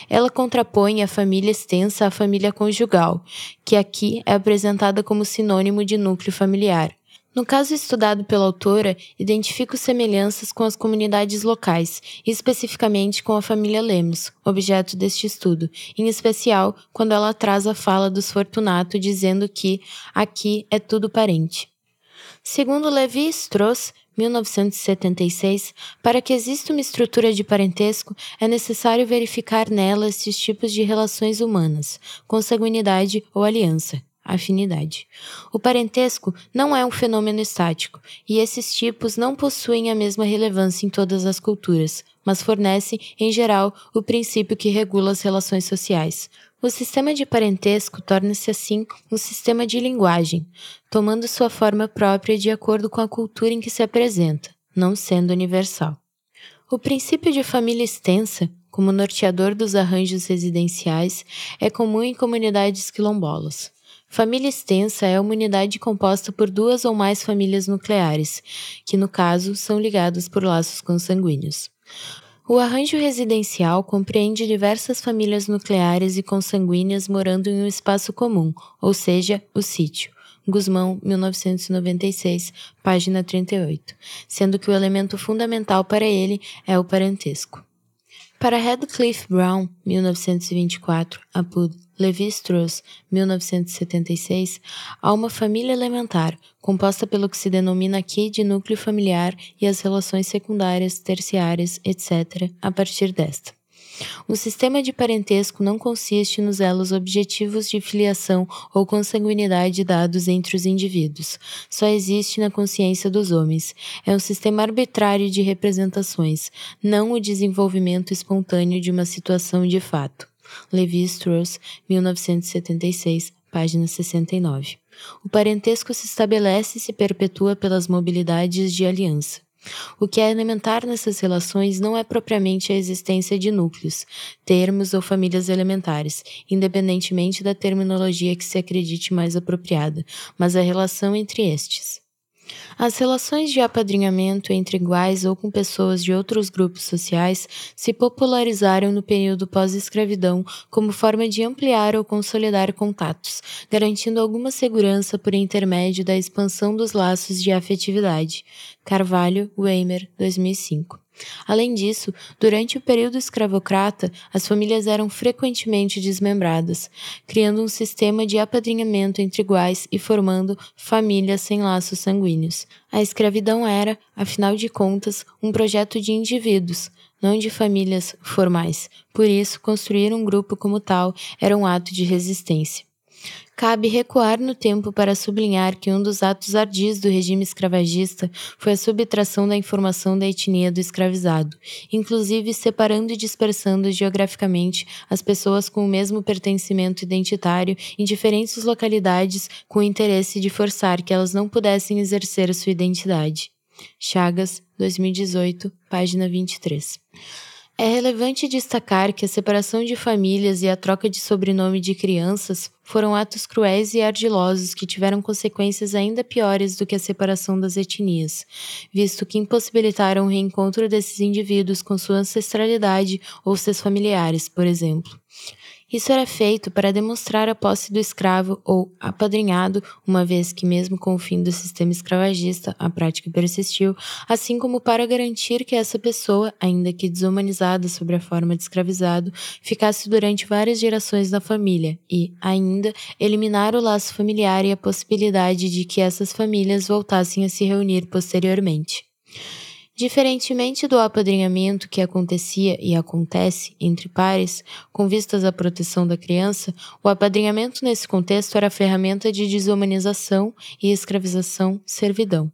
Ela contrapõe a família extensa à família conjugal, que aqui é apresentada como sinônimo de núcleo familiar. No caso estudado pela autora, identifico semelhanças com as comunidades locais, especificamente com a família Lemos, objeto deste estudo, em especial quando ela traz a fala dos Fortunato dizendo que aqui é tudo parente. Segundo Levi Strauss, 1976, para que exista uma estrutura de parentesco, é necessário verificar nela esses tipos de relações humanas, consanguinidade ou aliança. Afinidade. O parentesco não é um fenômeno estático, e esses tipos não possuem a mesma relevância em todas as culturas, mas fornecem, em geral, o princípio que regula as relações sociais. O sistema de parentesco torna-se, assim, um sistema de linguagem, tomando sua forma própria de acordo com a cultura em que se apresenta, não sendo universal. O princípio de família extensa, como norteador dos arranjos residenciais, é comum em comunidades quilombolas. Família extensa é uma unidade composta por duas ou mais famílias nucleares, que, no caso, são ligadas por laços consanguíneos. O arranjo residencial compreende diversas famílias nucleares e consanguíneas morando em um espaço comum, ou seja, o sítio. Guzmão, 1996, página 38, sendo que o elemento fundamental para ele é o parentesco. Para Radcliffe Brown, 1924, apud. Levi Strauss, 1976, há uma família elementar, composta pelo que se denomina aqui de núcleo familiar e as relações secundárias, terciárias, etc., a partir desta. O sistema de parentesco não consiste nos elos objetivos de filiação ou consanguinidade dados entre os indivíduos. Só existe na consciência dos homens. É um sistema arbitrário de representações, não o desenvolvimento espontâneo de uma situação de fato. Levi Strauss, 1976, página 69. O parentesco se estabelece e se perpetua pelas mobilidades de aliança. O que é elementar nessas relações não é propriamente a existência de núcleos, termos ou famílias elementares, independentemente da terminologia que se acredite mais apropriada, mas a relação entre estes. As relações de apadrinhamento entre iguais ou com pessoas de outros grupos sociais se popularizaram no período pós-escravidão como forma de ampliar ou consolidar contatos, garantindo alguma segurança por intermédio da expansão dos laços de afetividade. Carvalho, Weimer, 2005. Além disso, durante o período escravocrata, as famílias eram frequentemente desmembradas, criando um sistema de apadrinhamento entre iguais e formando famílias sem laços sanguíneos. A escravidão era, afinal de contas, um projeto de indivíduos, não de famílias formais. Por isso, construir um grupo como tal era um ato de resistência. Cabe recuar no tempo para sublinhar que um dos atos ardis do regime escravagista foi a subtração da informação da etnia do escravizado, inclusive separando e dispersando geograficamente as pessoas com o mesmo pertencimento identitário em diferentes localidades com o interesse de forçar que elas não pudessem exercer sua identidade. Chagas, 2018, página 23. É relevante destacar que a separação de famílias e a troca de sobrenome de crianças foram atos cruéis e ardilosos que tiveram consequências ainda piores do que a separação das etnias, visto que impossibilitaram o reencontro desses indivíduos com sua ancestralidade ou seus familiares, por exemplo. Isso era feito para demonstrar a posse do escravo ou apadrinhado, uma vez que mesmo com o fim do sistema escravagista, a prática persistiu, assim como para garantir que essa pessoa, ainda que desumanizada sob a forma de escravizado, ficasse durante várias gerações na família e, ainda, eliminar o laço familiar e a possibilidade de que essas famílias voltassem a se reunir posteriormente. Diferentemente do apadrinhamento que acontecia e acontece entre pares, com vistas à proteção da criança, o apadrinhamento nesse contexto era ferramenta de desumanização e escravização-servidão.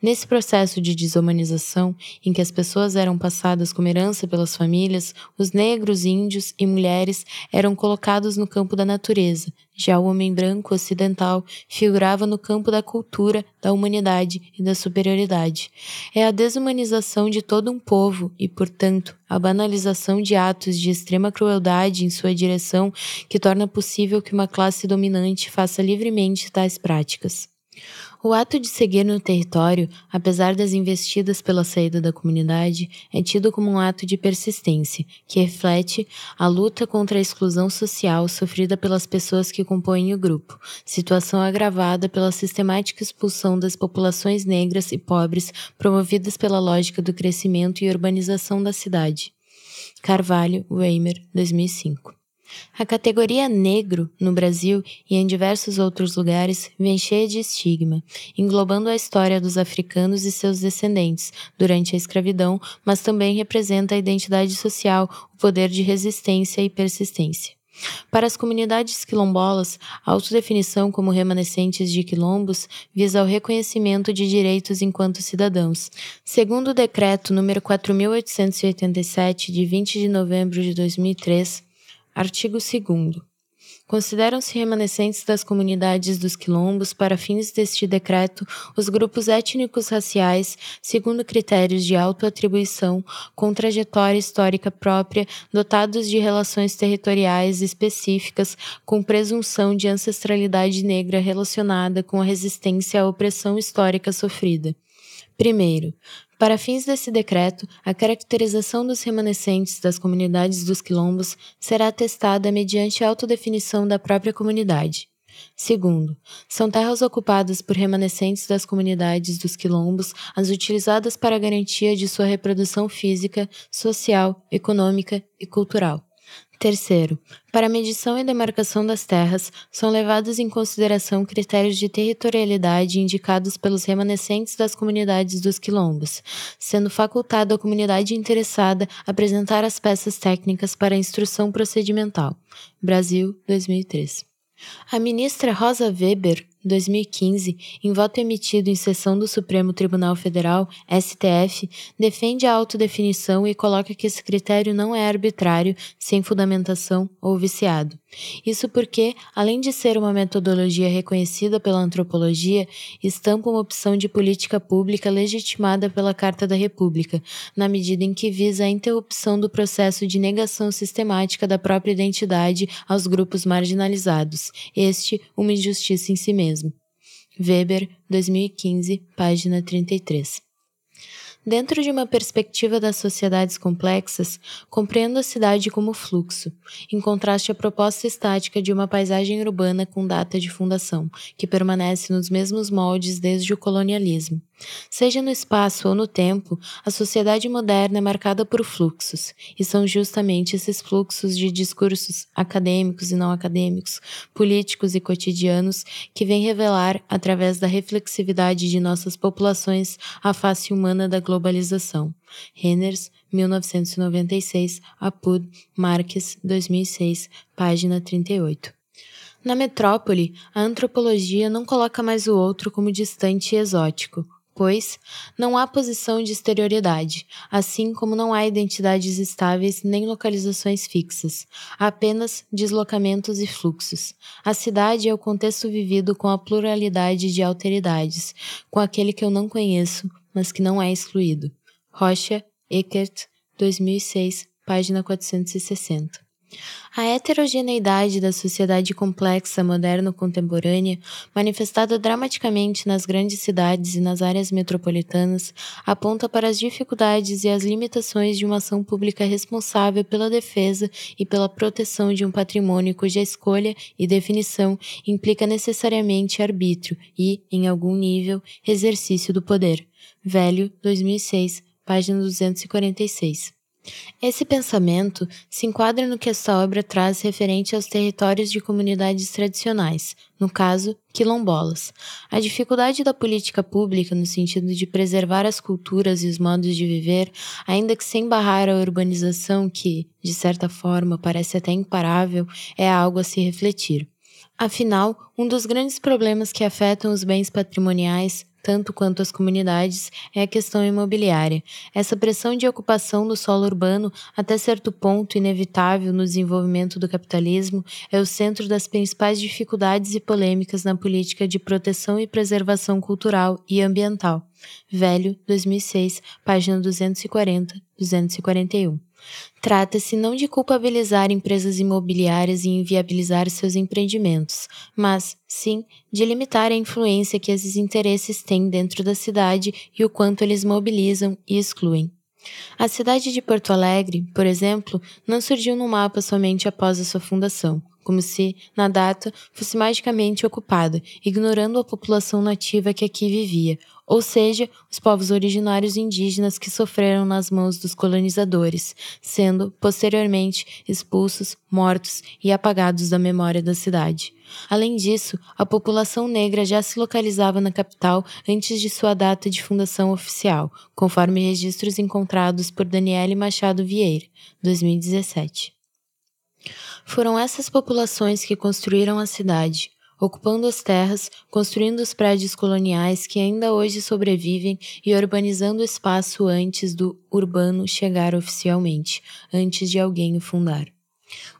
Nesse processo de desumanização, em que as pessoas eram passadas como herança pelas famílias, os negros, índios e mulheres eram colocados no campo da natureza, já o homem branco ocidental figurava no campo da cultura, da humanidade e da superioridade. É a desumanização de todo um povo e, portanto, a banalização de atos de extrema crueldade em sua direção que torna possível que uma classe dominante faça livremente tais práticas. O ato de seguir no território, apesar das investidas pela saída da comunidade, é tido como um ato de persistência, que reflete a luta contra a exclusão social sofrida pelas pessoas que compõem o grupo, situação agravada pela sistemática expulsão das populações negras e pobres promovidas pela lógica do crescimento e urbanização da cidade. Carvalho, Weimer, 2005. A categoria negro no Brasil e em diversos outros lugares vem cheia de estigma, englobando a história dos africanos e seus descendentes durante a escravidão, mas também representa a identidade social, o poder de resistência e persistência. Para as comunidades quilombolas, a autodefinição como remanescentes de quilombos visa o reconhecimento de direitos enquanto cidadãos. Segundo o decreto número 4.887, de 20 de novembro de 2003, Artigo 2º. Consideram-se remanescentes das comunidades dos quilombos, para fins deste decreto, os grupos étnicos raciais, segundo critérios de autoatribuição, com trajetória histórica própria, dotados de relações territoriais específicas, com presunção de ancestralidade negra relacionada com a resistência à opressão histórica sofrida. Primeiro, para fins desse decreto, a caracterização dos remanescentes das comunidades dos quilombos será atestada mediante autodefinição da própria comunidade. Segundo, são terras ocupadas por remanescentes das comunidades dos quilombos as utilizadas para garantia de sua reprodução física, social, econômica e cultural. Terceiro, para a medição e demarcação das terras, são levados em consideração critérios de territorialidade indicados pelos remanescentes das comunidades dos quilombos, sendo facultado à comunidade interessada apresentar as peças técnicas para instrução procedimental. Brasil, 2003. A ministra Rosa Weber, 2015, em voto emitido em sessão do Supremo Tribunal Federal, STF, defende a autodefinição e coloca que esse critério não é arbitrário, sem fundamentação ou viciado. Isso porque, além de ser uma metodologia reconhecida pela antropologia, estampa uma opção de política pública legitimada pela Carta da República, na medida em que visa a interrupção do processo de negação sistemática da própria identidade aos grupos marginalizados, uma injustiça em si mesmo. Weber, 2015, página 33. Dentro de uma perspectiva das sociedades complexas, compreendo a cidade como fluxo, em contraste à proposta estática de uma paisagem urbana com data de fundação, que permanece nos mesmos moldes desde o colonialismo. Seja no espaço ou no tempo, a sociedade moderna é marcada por fluxos, e são justamente esses fluxos de discursos acadêmicos e não acadêmicos, políticos e cotidianos, que vêm revelar, através da reflexividade de nossas populações, a face humana da globalização. Renners, 1996, Apud, Marques, 2006, página 38. Na metrópole, a antropologia não coloca mais o outro como distante e exótico, pois não há posição de exterioridade, assim como não há identidades estáveis nem localizações fixas, há apenas deslocamentos e fluxos. A cidade é o contexto vivido com a pluralidade de alteridades, com aquele que eu não conheço, mas que não é excluído. Rocha, Eckert, 2006, página 460. A heterogeneidade da sociedade complexa moderno-contemporânea, manifestada dramaticamente nas grandes cidades e nas áreas metropolitanas, aponta para as dificuldades e as limitações de uma ação pública responsável pela defesa e pela proteção de um patrimônio cuja escolha e definição implica necessariamente arbítrio e, em algum nível, exercício do poder. Velho, 2006, página 246. Esse pensamento se enquadra no que esta obra traz referente aos territórios de comunidades tradicionais, no caso, quilombolas. A dificuldade da política pública no sentido de preservar as culturas e os modos de viver, ainda que sem barrar a urbanização que, de certa forma, parece até imparável, é algo a se refletir. Afinal, um dos grandes problemas que afetam os bens patrimoniais, tanto quanto as comunidades, é a questão imobiliária. Essa pressão de ocupação do solo urbano, até certo ponto inevitável no desenvolvimento do capitalismo, é o centro das principais dificuldades e polêmicas na política de proteção e preservação cultural e ambiental. Velho, 2006, página 240-241. Trata-se não de culpabilizar empresas imobiliárias e inviabilizar seus empreendimentos, mas, sim, de limitar a influência que esses interesses têm dentro da cidade e o quanto eles mobilizam e excluem. A cidade de Porto Alegre, por exemplo, não surgiu no mapa somente após a sua fundação, como se, na data, fosse magicamente ocupada, ignorando a população nativa que aqui vivia, ou seja, os povos originários indígenas que sofreram nas mãos dos colonizadores, sendo, posteriormente, expulsos, mortos e apagados da memória da cidade. Além disso, a população negra já se localizava na capital antes de sua data de fundação oficial, conforme registros encontrados por Daniele Machado Vieira, 2017. Foram essas populações que construíram a cidade, ocupando as terras, construindo os prédios coloniais que ainda hoje sobrevivem e urbanizando o espaço antes do urbano chegar oficialmente, antes de alguém o fundar.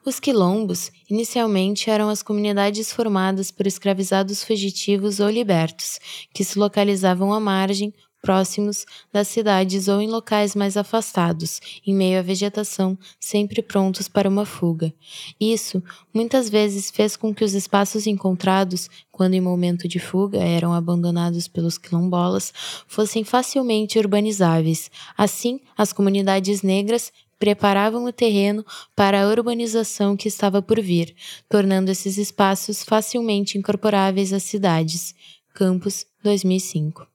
Os quilombos, inicialmente, eram as comunidades formadas por escravizados fugitivos ou libertos, que se localizavam à margem, próximos das cidades ou em locais mais afastados, em meio à vegetação, sempre prontos para uma fuga. Isso, muitas vezes, fez com que os espaços encontrados, quando em momento de fuga eram abandonados pelos quilombolas, fossem facilmente urbanizáveis. Assim, as comunidades negras preparavam o terreno para a urbanização que estava por vir, tornando esses espaços facilmente incorporáveis às cidades. Campos, 2005.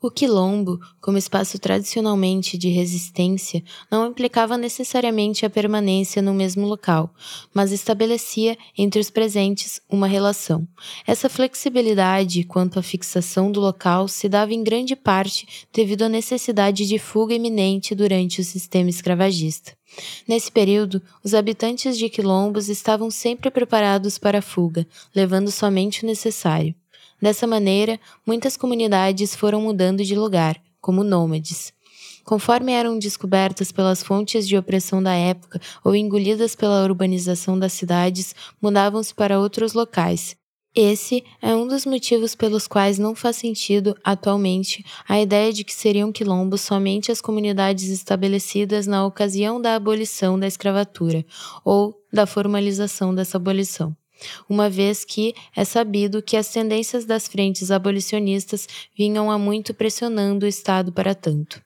O quilombo, como espaço tradicionalmente de resistência, não implicava necessariamente a permanência no mesmo local, mas estabelecia entre os presentes uma relação. Essa flexibilidade quanto à fixação do local se dava em grande parte devido à necessidade de fuga iminente durante o sistema escravagista. Nesse período, os habitantes de quilombos estavam sempre preparados para a fuga, levando somente o necessário. Dessa maneira, muitas comunidades foram mudando de lugar, como nômades. Conforme eram descobertas pelas fontes de opressão da época ou engolidas pela urbanização das cidades, mudavam-se para outros locais. Esse é um dos motivos pelos quais não faz sentido, atualmente, a ideia de que seriam quilombos somente as comunidades estabelecidas na ocasião da abolição da escravatura ou da formalização dessa abolição, uma vez que é sabido que as tendências das frentes abolicionistas vinham há muito pressionando o Estado para tanto.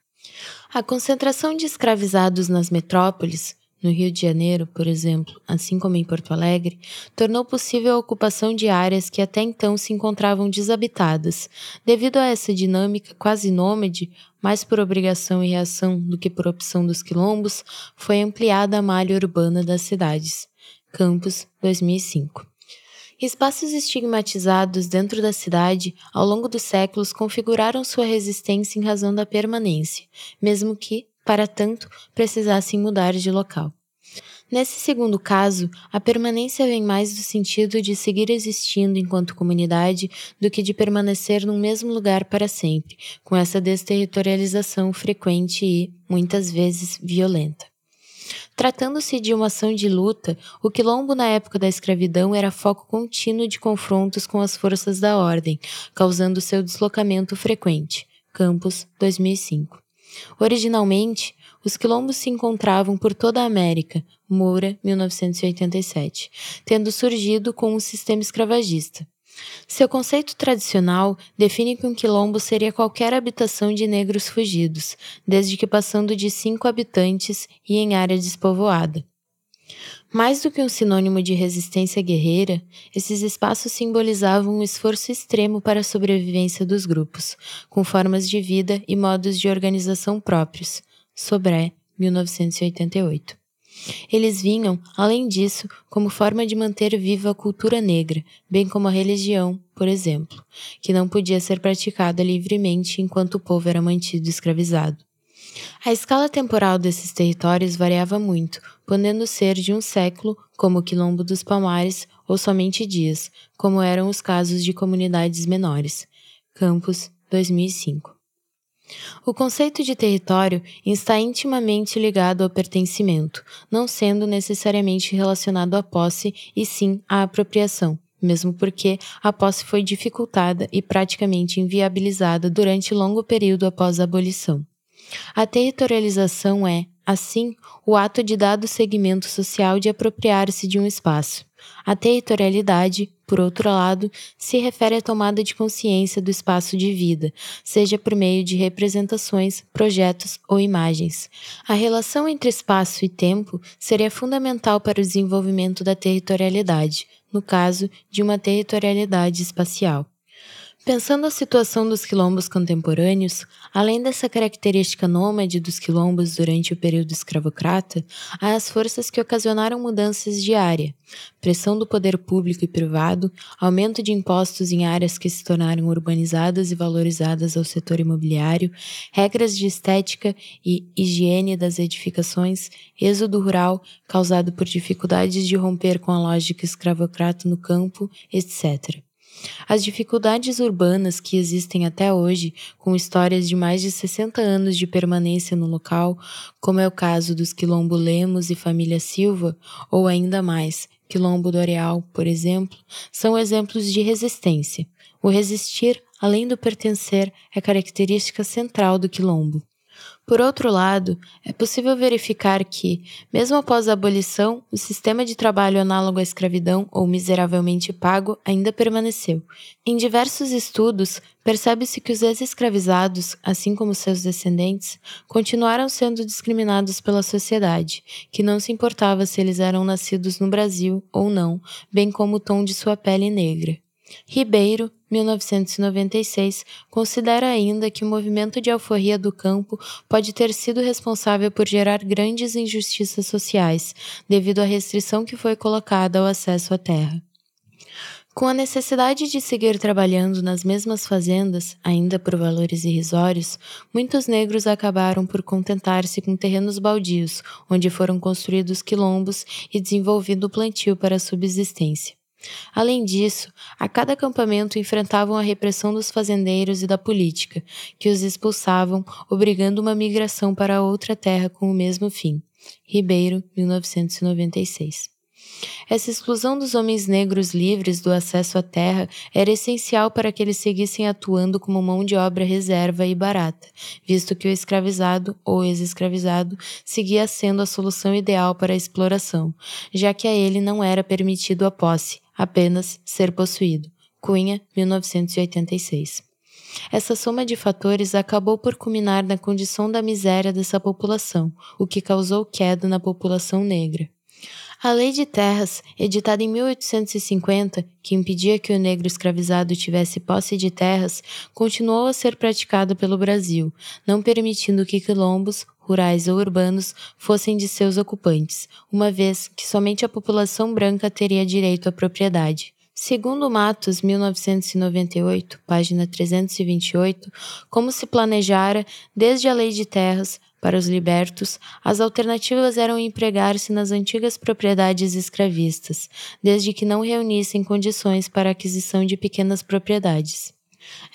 A concentração de escravizados nas metrópoles, no Rio de Janeiro, por exemplo, assim como em Porto Alegre, tornou possível a ocupação de áreas que até então se encontravam desabitadas. Devido a essa dinâmica quase nômade, mais por obrigação e reação do que por opção dos quilombos, foi ampliada a malha urbana das cidades. Campos, 2005. Espaços estigmatizados dentro da cidade, ao longo dos séculos, configuraram sua resistência em razão da permanência, mesmo que, para tanto, precisassem mudar de local. Nesse segundo caso, a permanência vem mais do sentido de seguir existindo enquanto comunidade do que de permanecer no mesmo lugar para sempre, com essa desterritorialização frequente e, muitas vezes, violenta. Tratando-se de uma ação de luta, o quilombo na época da escravidão era foco contínuo de confrontos com as forças da ordem, causando seu deslocamento frequente. Campos, 2005. Originalmente, os quilombos se encontravam por toda a América, Moura, 1987, tendo surgido com um sistema escravagista. Seu conceito tradicional define que um quilombo seria qualquer habitação de negros fugidos, desde que passando de 5 habitantes e em área despovoada. Mais do que um sinônimo de resistência guerreira, esses espaços simbolizavam um esforço extremo para a sobrevivência dos grupos, com formas de vida e modos de organização próprios. Sobré, 1988. Eles vinham, além disso, como forma de manter viva a cultura negra, bem como a religião, por exemplo, que não podia ser praticada livremente enquanto o povo era mantido escravizado. A escala temporal desses territórios variava muito, podendo ser de um século, como o Quilombo dos Palmares, ou somente dias, como eram os casos de comunidades menores. Campos, 2005. O conceito de território está intimamente ligado ao pertencimento, não sendo necessariamente relacionado à posse e sim à apropriação, mesmo porque a posse foi dificultada e praticamente inviabilizada durante longo período após a abolição. A territorialização é, assim, o ato de dado segmento social de apropriar-se de um espaço. A territorialidade, por outro lado, se refere à tomada de consciência do espaço de vida, seja por meio de representações, projetos ou imagens. A relação entre espaço e tempo seria fundamental para o desenvolvimento da territorialidade, no caso de uma territorialidade espacial. Pensando a situação dos quilombos contemporâneos, além dessa característica nômade dos quilombos durante o período escravocrata, há as forças que ocasionaram mudanças de área, pressão do poder público e privado, aumento de impostos em áreas que se tornaram urbanizadas e valorizadas ao setor imobiliário, regras de estética e higiene das edificações, êxodo rural causado por dificuldades de romper com a lógica escravocrata no campo, etc. As dificuldades urbanas que existem até hoje, com histórias de mais de 60 anos de permanência no local, como é o caso dos Quilombo Lemos e Família Silva, ou ainda mais, Quilombo do Areal, por exemplo, são exemplos de resistência. O resistir, além do pertencer, é característica central do quilombo. Por outro lado, é possível verificar que, mesmo após a abolição, o sistema de trabalho análogo à escravidão ou miseravelmente pago ainda permaneceu. Em diversos estudos, percebe-se que os ex-escravizados, assim como seus descendentes, continuaram sendo discriminados pela sociedade, que não se importava se eles eram nascidos no Brasil ou não, bem como o tom de sua pele negra. Ribeiro, 1996, considera ainda que o movimento de alforria do campo pode ter sido responsável por gerar grandes injustiças sociais, devido à restrição que foi colocada ao acesso à terra. Com a necessidade de seguir trabalhando nas mesmas fazendas, ainda por valores irrisórios, muitos negros acabaram por contentar-se com terrenos baldios, onde foram construídos quilombos e desenvolvido o plantio para a subsistência. Além disso, a cada acampamento enfrentavam a repressão dos fazendeiros e da política, que os expulsavam, obrigando uma migração para outra terra com o mesmo fim. Ribeiro, 1996. Essa exclusão dos homens negros livres do acesso à terra era essencial para que eles seguissem atuando como mão de obra reserva e barata, visto que o escravizado ou ex-escravizado seguia sendo a solução ideal para a exploração, já que a ele não era permitido a posse, apenas ser possuído. Cunha, 1986. Essa soma de fatores acabou por culminar na condição da miséria dessa população, o que causou queda na população negra. A Lei de Terras, editada em 1850, que impedia que o negro escravizado tivesse posse de terras, continuou a ser praticada pelo Brasil, não permitindo que quilombos, rurais ou urbanos, fossem de seus ocupantes, uma vez que somente a população branca teria direito à propriedade. Segundo Matos, 1998, página 328, como se planejara, desde a Lei de Terras, para os libertos, as alternativas eram empregar-se nas antigas propriedades escravistas, desde que não reunissem condições para a aquisição de pequenas propriedades.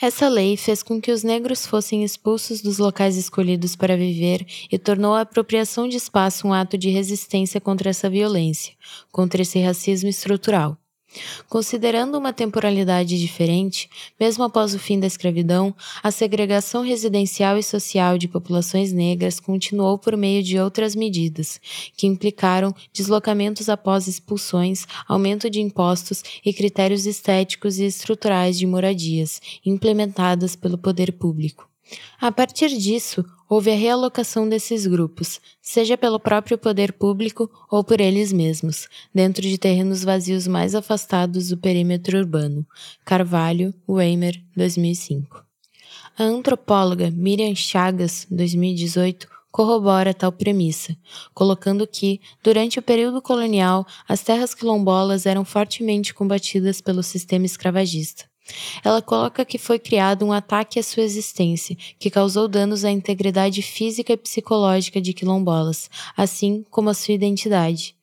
Essa lei fez com que os negros fossem expulsos dos locais escolhidos para viver e tornou a apropriação de espaço um ato de resistência contra essa violência, contra esse racismo estrutural. Considerando uma temporalidade diferente, mesmo após o fim da escravidão, a segregação residencial e social de populações negras continuou por meio de outras medidas, que implicaram deslocamentos após expulsões, aumento de impostos e critérios estéticos e estruturais de moradias, implementadas pelo poder público. A partir disso, houve a realocação desses grupos, seja pelo próprio poder público ou por eles mesmos, dentro de terrenos vazios mais afastados do perímetro urbano. Carvalho, Weimer, 2005. A antropóloga Miriam Chagas, 2018, corrobora tal premissa, colocando que, durante o período colonial, as terras quilombolas eram fortemente combatidas pelo sistema escravagista. Ela coloca que foi criado um ataque à sua existência, que causou danos à integridade física e psicológica de quilombolas, assim como à sua identidade.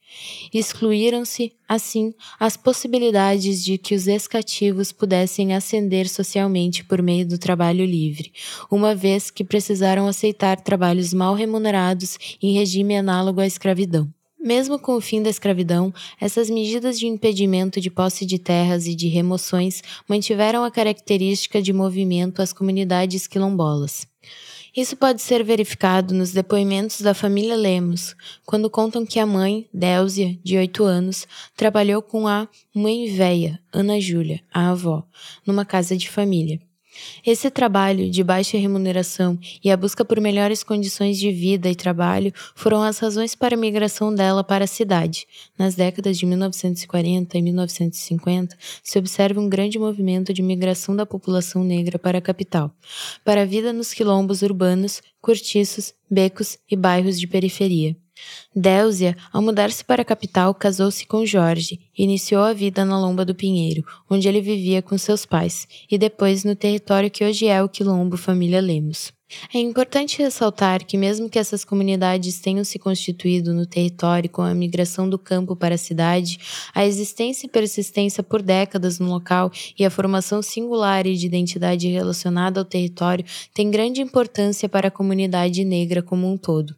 Excluíram-se, assim, as possibilidades de que os ex-cativos pudessem ascender socialmente por meio do trabalho livre, uma vez que precisaram aceitar trabalhos mal remunerados em regime análogo à escravidão. Mesmo com o fim da escravidão, essas medidas de impedimento de posse de terras e de remoções mantiveram a característica de movimento às comunidades quilombolas. Isso pode ser verificado nos depoimentos da família Lemos, quando contam que a mãe, Délzia, de 8 anos, trabalhou com a mãe véia, Ana Júlia, a avó, numa casa de família. Esse trabalho de baixa remuneração e a busca por melhores condições de vida e trabalho foram as razões para a migração dela para a cidade. Nas décadas de 1940 e 1950, se observa um grande movimento de migração da população negra para a capital, para a vida nos quilombos urbanos, cortiços, becos e bairros de periferia. Délzia, ao mudar-se para a capital, casou-se com Jorge e iniciou a vida na Lomba do Pinheiro, onde ele vivia com seus pais, e depois no território que hoje é o Quilombo Família Lemos. É importante ressaltar que mesmo que essas comunidades tenham se constituído no território com a migração do campo para a cidade, a existência e persistência por décadas no local e a formação singular e de identidade relacionada ao território têm grande importância para a comunidade negra como um todo.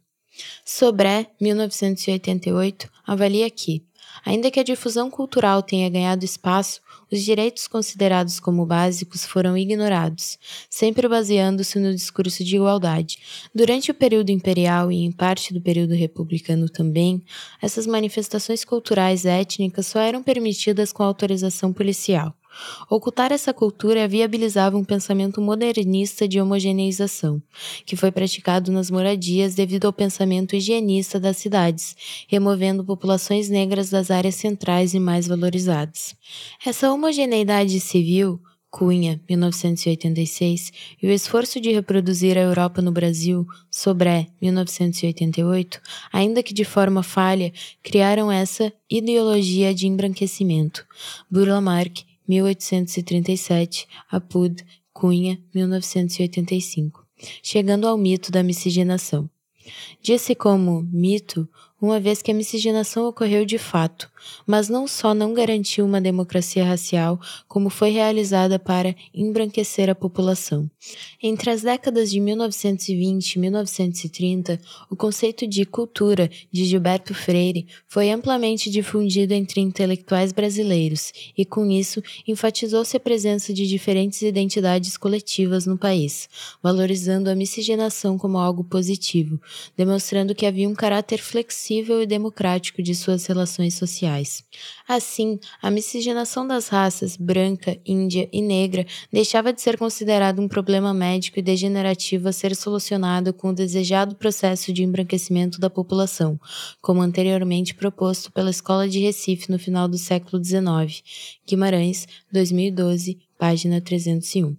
Sobré, 1988, avalia que, ainda que a difusão cultural tenha ganhado espaço, os direitos considerados como básicos foram ignorados, sempre baseando-se no discurso de igualdade. Durante o período imperial e em parte do período republicano também, essas manifestações culturais étnicas só eram permitidas com autorização policial. Ocultar essa cultura viabilizava um pensamento modernista de homogeneização, que foi praticado nas moradias devido ao pensamento higienista das cidades, removendo populações negras das áreas centrais e mais valorizadas. Essa homogeneidade civil, Cunha, 1986, e o esforço de reproduzir a Europa no Brasil, Sobré, 1988, ainda que de forma falha, criaram essa ideologia de embranquecimento. Burlamarck, 1837, Apud, Cunha, 1985, chegando ao mito da miscigenação. Diz-se como mito, uma vez que a miscigenação ocorreu de fato, mas não só não garantiu uma democracia racial, como foi realizada para embranquecer a população. Entre as décadas de 1920 e 1930, o conceito de cultura de Gilberto Freire foi amplamente difundido entre intelectuais brasileiros e, com isso, enfatizou-se a presença de diferentes identidades coletivas no país, valorizando a miscigenação como algo positivo, demonstrando que havia um caráter flexível e democrático de suas relações sociais. Assim, a miscigenação das raças branca, índia e negra deixava de ser considerado um problema médico e degenerativo a ser solucionado com o desejado processo de embranquecimento da população, como anteriormente proposto pela Escola de Recife no final do século XIX. Guimarães, 2012, página 301.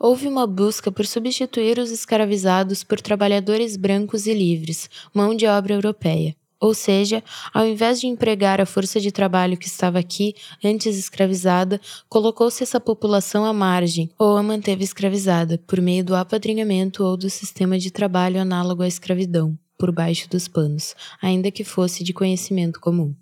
Houve uma busca por substituir os escravizados por trabalhadores brancos e livres, mão de obra europeia. Ou seja, ao invés de empregar a força de trabalho que estava aqui, antes escravizada, colocou-se essa população à margem ou a manteve escravizada, por meio do apadrinhamento ou do sistema de trabalho análogo à escravidão, por baixo dos panos, ainda que fosse de conhecimento comum.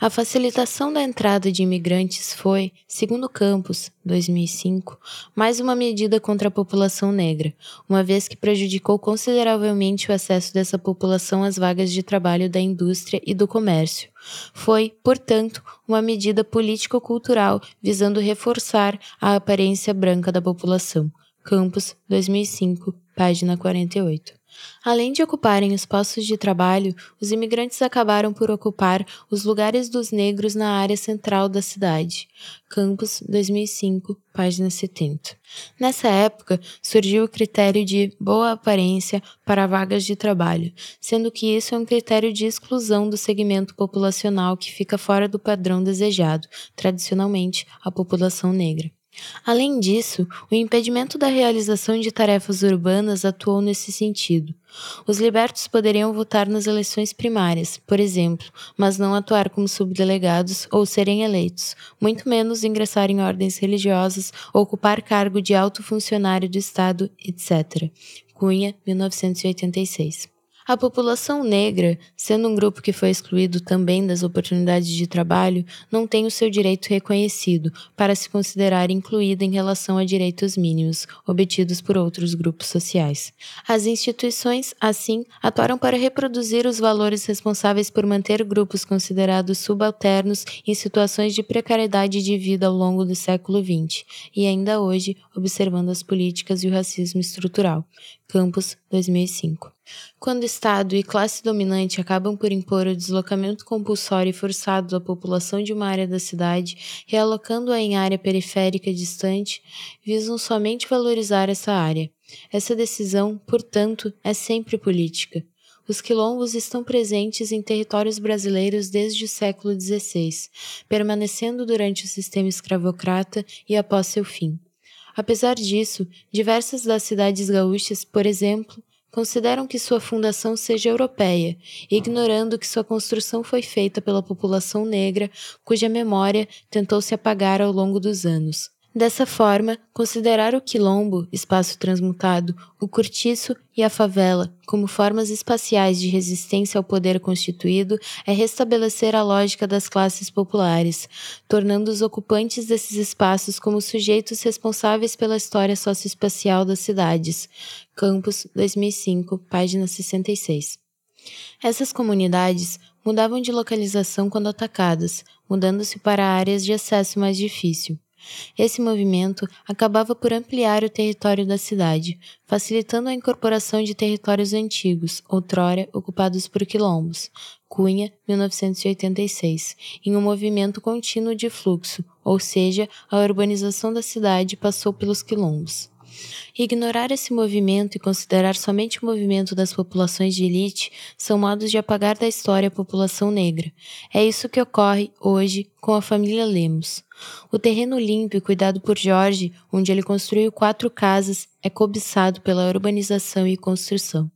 A facilitação da entrada de imigrantes foi, segundo Campos, 2005, mais uma medida contra a população negra, uma vez que prejudicou consideravelmente o acesso dessa população às vagas de trabalho da indústria e do comércio. Foi, portanto, uma medida político-cultural visando reforçar a aparência branca da população. Campos, 2005, página 48. Além de ocuparem os postos de trabalho, os imigrantes acabaram por ocupar os lugares dos negros na área central da cidade. Campos, 2005, página 70. Nessa época, surgiu o critério de boa aparência para vagas de trabalho, sendo que isso é um critério de exclusão do segmento populacional que fica fora do padrão desejado, tradicionalmente a população negra. Além disso, o impedimento da realização de tarefas urbanas atuou nesse sentido. Os libertos poderiam votar nas eleições primárias, por exemplo, mas não atuar como subdelegados ou serem eleitos, muito menos ingressar em ordens religiosas, ocupar cargo de alto funcionário do Estado, etc. Cunha, 1986. A população negra, sendo um grupo que foi excluído também das oportunidades de trabalho, não tem o seu direito reconhecido para se considerar incluída em relação a direitos mínimos obtidos por outros grupos sociais. As instituições, assim, atuaram para reproduzir os valores responsáveis por manter grupos considerados subalternos em situações de precariedade de vida ao longo do século XX e ainda hoje observando as políticas e o racismo estrutural. Campos, 2005. Quando Estado e classe dominante acabam por impor o deslocamento compulsório e forçado da população de uma área da cidade, realocando-a em área periférica distante, visam somente valorizar essa área. Essa decisão, portanto, é sempre política. Os quilombos estão presentes em territórios brasileiros desde o século XVI, permanecendo durante o sistema escravocrata e após seu fim. Apesar disso, diversas das cidades gaúchas, por exemplo, consideram que sua fundação seja europeia, ignorando que sua construção foi feita pela população negra, cuja memória tentou se apagar ao longo dos anos. Dessa forma, considerar o quilombo, espaço transmutado, o cortiço e a favela como formas espaciais de resistência ao poder constituído é restabelecer a lógica das classes populares, tornando os ocupantes desses espaços como sujeitos responsáveis pela história socioespacial das cidades. Campos, 2005, página 66. Essas comunidades mudavam de localização quando atacadas, mudando-se para áreas de acesso mais difícil. Esse movimento acabava por ampliar o território da cidade, facilitando a incorporação de territórios antigos, outrora ocupados por quilombos. Cunha, 1986, em um movimento contínuo de fluxo, ou seja, a urbanização da cidade passou pelos quilombos. Ignorar esse movimento e considerar somente o movimento das populações de elite são modos de apagar da história a população negra. É isso que ocorre hoje com a família Lemos. O terreno limpo e cuidado por Jorge, onde ele construiu 4 casas, é cobiçado pela urbanização e construção.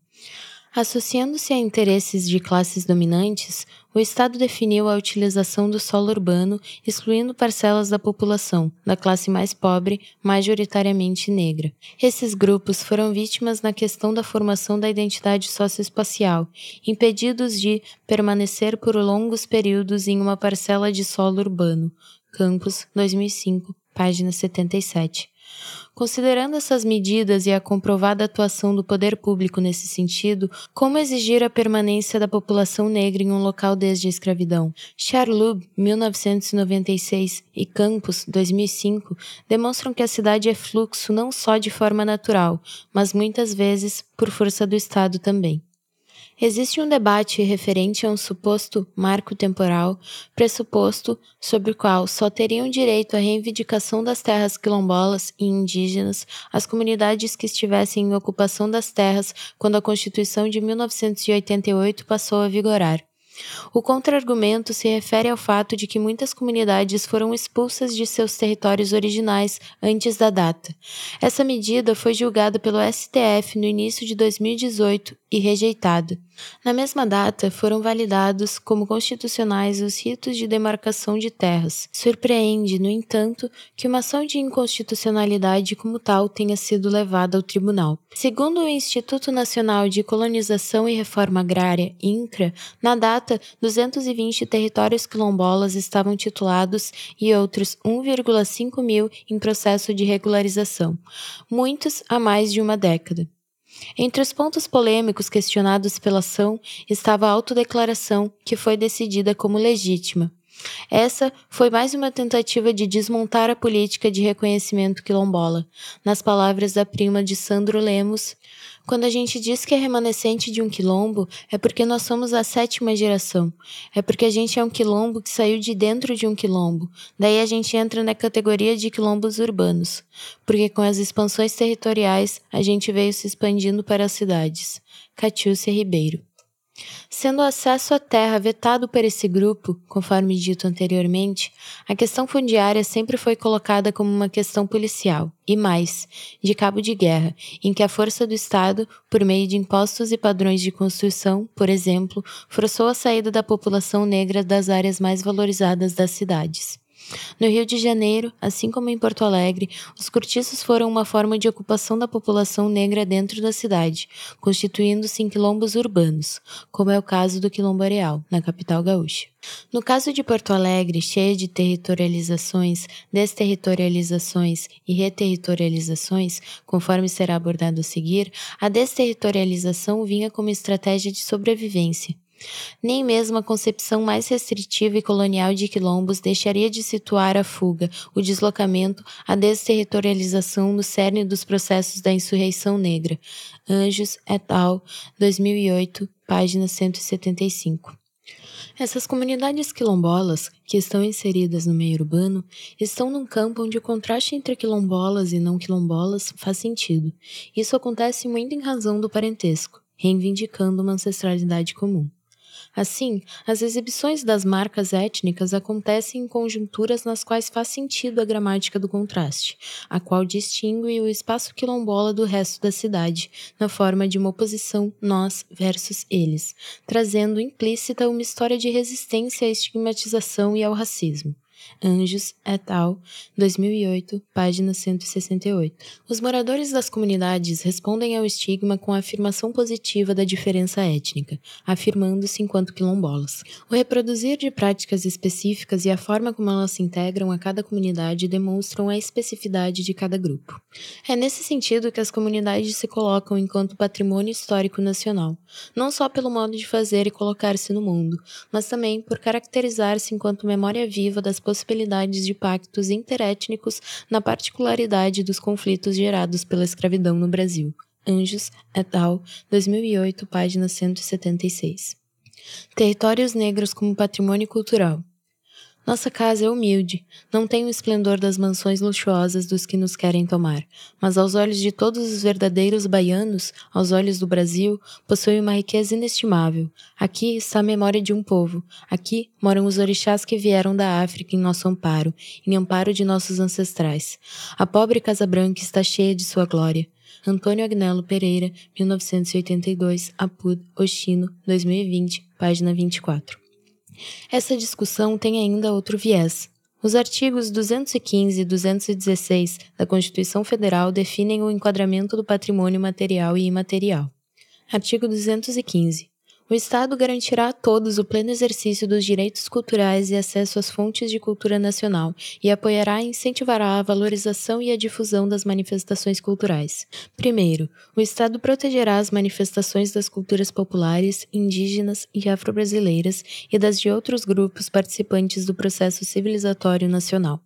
Associando-se a interesses de classes dominantes, o Estado definiu a utilização do solo urbano, excluindo parcelas da população, da classe mais pobre, majoritariamente negra. Esses grupos foram vítimas na questão da formação da identidade socioespacial, impedidos de permanecer por longos períodos em uma parcela de solo urbano. Campos, 2005, página 77. Considerando essas medidas e a comprovada atuação do poder público nesse sentido, como exigir a permanência da população negra em um local desde a escravidão? Charlub, 1996, e Campos, 2005, demonstram que a cidade é fluxo não só de forma natural, mas muitas vezes por força do Estado também. Existe um debate referente a um suposto marco temporal, pressuposto sobre o qual só teriam direito à reivindicação das terras quilombolas e indígenas as comunidades que estivessem em ocupação das terras quando a Constituição de 1988 passou a vigorar. O contra-argumento se refere ao fato de que muitas comunidades foram expulsas de seus territórios originais antes da data. Essa medida foi julgada pelo STF no início de 2018 e rejeitada. Na mesma data, foram validados como constitucionais os ritos de demarcação de terras. Surpreende, no entanto, que uma ação de inconstitucionalidade como tal tenha sido levada ao tribunal. Segundo o Instituto Nacional de Colonização e Reforma Agrária, INCRA, na data, 220 territórios quilombolas estavam titulados e outros 1,5 mil em processo de regularização, muitos há mais de uma década. Entre os pontos polêmicos questionados pela ação estava a autodeclaração, que foi decidida como legítima. Essa foi mais uma tentativa de desmontar a política de reconhecimento quilombola. Nas palavras da prima de Sandro Lemos, quando a gente diz que é remanescente de um quilombo, é porque nós somos a 7ª geração. É porque a gente é um quilombo que saiu de dentro de um quilombo. Daí a gente entra na categoria de quilombos urbanos. Porque com as expansões territoriais, a gente veio se expandindo para as cidades. Catiúcia Ribeiro. Sendo o acesso à terra vetado para esse grupo, conforme dito anteriormente, a questão fundiária sempre foi colocada como uma questão policial, e mais, de cabo de guerra, em que a força do Estado, por meio de impostos e padrões de construção, por exemplo, forçou a saída da população negra das áreas mais valorizadas das cidades. No Rio de Janeiro, assim como em Porto Alegre, os cortiços foram uma forma de ocupação da população negra dentro da cidade, constituindo-se em quilombos urbanos, como é o caso do Quilombo Areal, na capital gaúcha. No caso de Porto Alegre, cheia de territorializações, desterritorializações e reterritorializações, conforme será abordado a seguir, a desterritorialização vinha como estratégia de sobrevivência. Nem mesmo a concepção mais restritiva e colonial de quilombos deixaria de situar a fuga, o deslocamento, a desterritorialização no cerne dos processos da insurreição negra. Anjos et al., 2008, página 175. Essas comunidades quilombolas, que estão inseridas no meio urbano, estão num campo onde o contraste entre quilombolas e não quilombolas faz sentido. Isso acontece muito em razão do parentesco, reivindicando uma ancestralidade comum. Assim, as exibições das marcas étnicas acontecem em conjunturas nas quais faz sentido a gramática do contraste, a qual distingue o espaço quilombola do resto da cidade, na forma de uma oposição nós versus eles, trazendo implícita uma história de resistência à estigmatização e ao racismo. Anjos et al., 2008, página 168. Os moradores das comunidades respondem ao estigma com a afirmação positiva da diferença étnica, afirmando-se enquanto quilombolas. O reproduzir de práticas específicas e a forma como elas se integram a cada comunidade demonstram a especificidade de cada grupo. É nesse sentido que as comunidades se colocam enquanto patrimônio histórico nacional, não só pelo modo de fazer e colocar-se no mundo, mas também por caracterizar-se enquanto memória viva das possibilidades de pactos interétnicos na particularidade dos conflitos gerados pela escravidão no Brasil. Anjos et al., 2008, página 176. Territórios negros como patrimônio cultural. Nossa casa é humilde, não tem o esplendor das mansões luxuosas dos que nos querem tomar, mas aos olhos de todos os verdadeiros baianos, aos olhos do Brasil, possui uma riqueza inestimável. Aqui está a memória de um povo, aqui moram os orixás que vieram da África em nosso amparo, em amparo de nossos ancestrais. A pobre Casa Branca está cheia de sua glória. Antônio Agnello Pereira, 1982, Apud, Oxino, 2020, página 24. Essa discussão tem ainda outro viés. Os artigos 215 e 216 da Constituição Federal definem o enquadramento do patrimônio material e imaterial. Artigo 215. O Estado garantirá a todos o pleno exercício dos direitos culturais e acesso às fontes de cultura nacional e apoiará e incentivará a valorização e a difusão das manifestações culturais. Primeiro, o Estado protegerá as manifestações das culturas populares, indígenas e afro-brasileiras e das de outros grupos participantes do processo civilizatório nacional.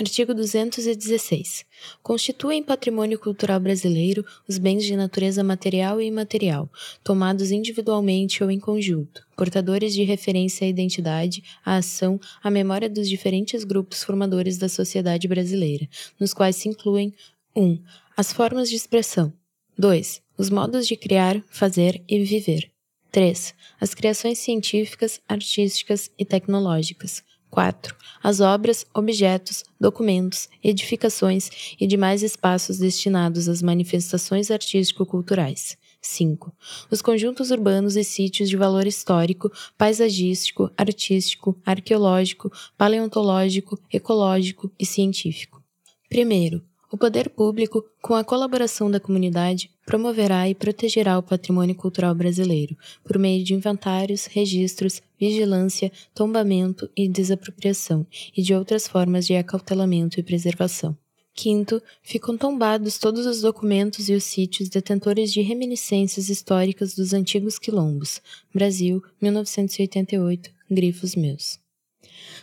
Artigo 216. Constituem patrimônio cultural brasileiro os bens de natureza material e imaterial, tomados individualmente ou em conjunto, portadores de referência à identidade, à ação, à memória dos diferentes grupos formadores da sociedade brasileira, nos quais se incluem 1. As formas de expressão. 2. Os modos de criar, fazer e viver. 3. As criações científicas, artísticas e tecnológicas. 4. As obras, objetos, documentos, edificações e demais espaços destinados às manifestações artístico-culturais. 5. Os conjuntos urbanos e sítios de valor histórico, paisagístico, artístico, arqueológico, paleontológico, ecológico e científico. Primeiro, o poder público, com a colaboração da comunidade, promoverá e protegerá o patrimônio cultural brasileiro, por meio de inventários, registros, vigilância, tombamento e desapropriação, e de outras formas de acautelamento e preservação. 5. Ficam tombados todos os documentos e os sítios detentores de reminiscências históricas dos antigos quilombos. Brasil, 1988, grifos meus.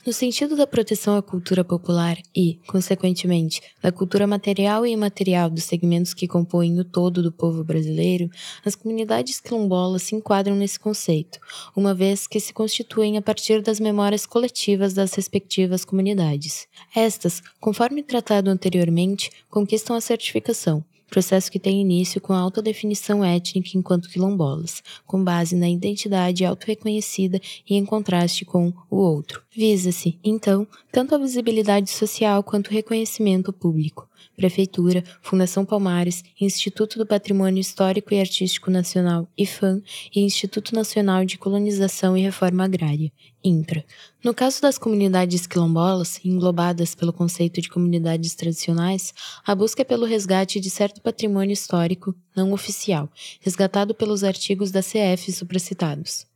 No sentido da proteção à cultura popular e, consequentemente, da cultura material e imaterial dos segmentos que compõem o todo do povo brasileiro, as comunidades quilombolas se enquadram nesse conceito, uma vez que se constituem a partir das memórias coletivas das respectivas comunidades. Estas, conforme tratado anteriormente, conquistam a certificação, processo que tem início com a autodefinição étnica enquanto quilombolas, com base na identidade autorreconhecida e em contraste com o outro. Visa-se, então, tanto a visibilidade social quanto o reconhecimento público. Prefeitura, Fundação Palmares, Instituto do Patrimônio Histórico e Artístico Nacional, IPHAN, e Instituto Nacional de Colonização e Reforma Agrária, INCRA. No caso das comunidades quilombolas, englobadas pelo conceito de comunidades tradicionais, a busca é pelo resgate de certo patrimônio histórico não oficial, resgatado pelos artigos da CF supracitados.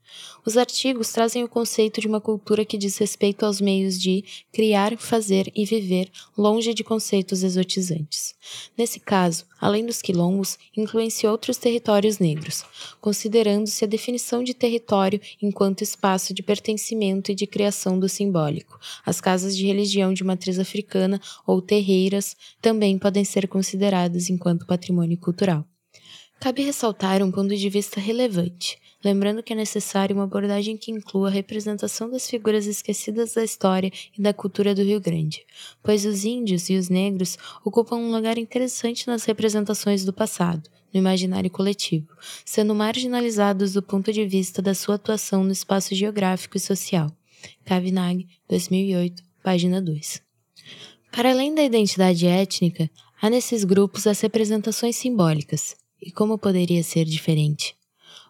Os artigos trazem o conceito de uma cultura que diz respeito aos meios de criar, fazer e viver, longe de conceitos exotizantes. Nesse caso, além dos quilombos, incluem-se outros territórios negros, considerando-se a definição de território enquanto espaço de pertencimento e de criação do simbólico. As casas de religião de matriz africana ou terreiras também podem ser consideradas enquanto patrimônio cultural. Cabe ressaltar um ponto de vista relevante, lembrando que é necessária uma abordagem que inclua a representação das figuras esquecidas da história e da cultura do Rio Grande, pois os índios e os negros ocupam um lugar interessante nas representações do passado, no imaginário coletivo, sendo marginalizados do ponto de vista da sua atuação no espaço geográfico e social. Kavinagh, 2008, página 2. Para além da identidade étnica, há nesses grupos as representações simbólicas. E como poderia ser diferente?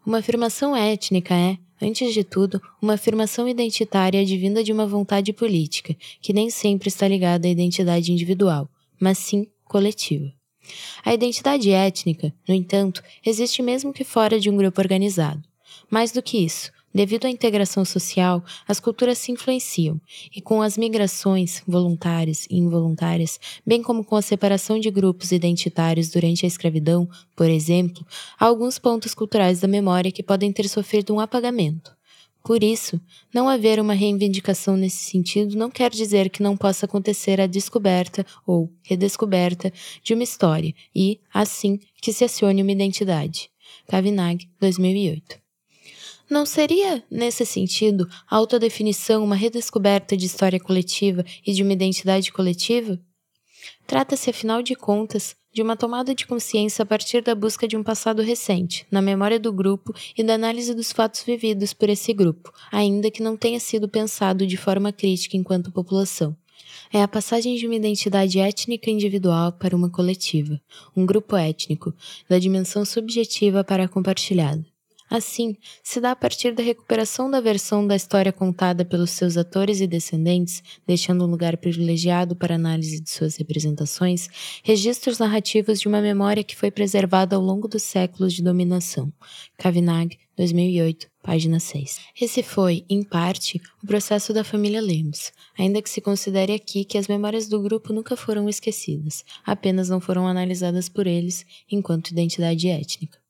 Uma afirmação étnica é, antes de tudo, uma afirmação identitária advinda de uma vontade política, que nem sempre está ligada à identidade individual, mas sim coletiva. A identidade étnica, no entanto, existe mesmo que fora de um grupo organizado. Mais do que isso, devido à integração social, as culturas se influenciam, e com as migrações, voluntárias e involuntárias, bem como com a separação de grupos identitários durante a escravidão, por exemplo, há alguns pontos culturais da memória que podem ter sofrido um apagamento. Por isso, não haver uma reivindicação nesse sentido não quer dizer que não possa acontecer a descoberta ou redescoberta de uma história e, assim, que se acione uma identidade. Kavinagh, 2008. Não seria, nesse sentido, a autodefinição uma redescoberta de história coletiva e de uma identidade coletiva? Trata-se, afinal de contas, de uma tomada de consciência a partir da busca de um passado recente, na memória do grupo e da análise dos fatos vividos por esse grupo, ainda que não tenha sido pensado de forma crítica enquanto população. É a passagem de uma identidade étnica individual para uma coletiva, um grupo étnico, da dimensão subjetiva para a compartilhada. Assim, se dá a partir da recuperação da versão da história contada pelos seus atores e descendentes, deixando um lugar privilegiado para a análise de suas representações, registros narrativos de uma memória que foi preservada ao longo dos séculos de dominação. Kavinagh, 2008, página 6. Esse foi, em parte, o processo da família Lemos, ainda que se considere aqui que as memórias do grupo nunca foram esquecidas, apenas não foram analisadas por eles enquanto identidade étnica.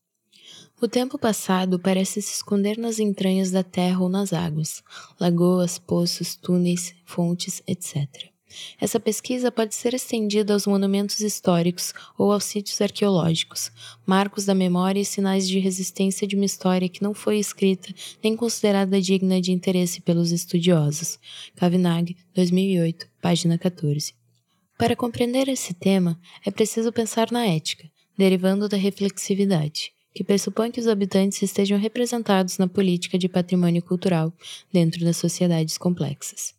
O tempo passado parece se esconder nas entranhas da terra ou nas águas, lagoas, poços, túneis, fontes, etc. Essa pesquisa pode ser estendida aos monumentos históricos ou aos sítios arqueológicos, marcos da memória e sinais de resistência de uma história que não foi escrita nem considerada digna de interesse pelos estudiosos. Kavinagh, 2008, página 14. Para compreender esse tema, é preciso pensar na ética, derivando da reflexividade, que pressupõe que os habitantes estejam representados na política de patrimônio cultural dentro das sociedades complexas.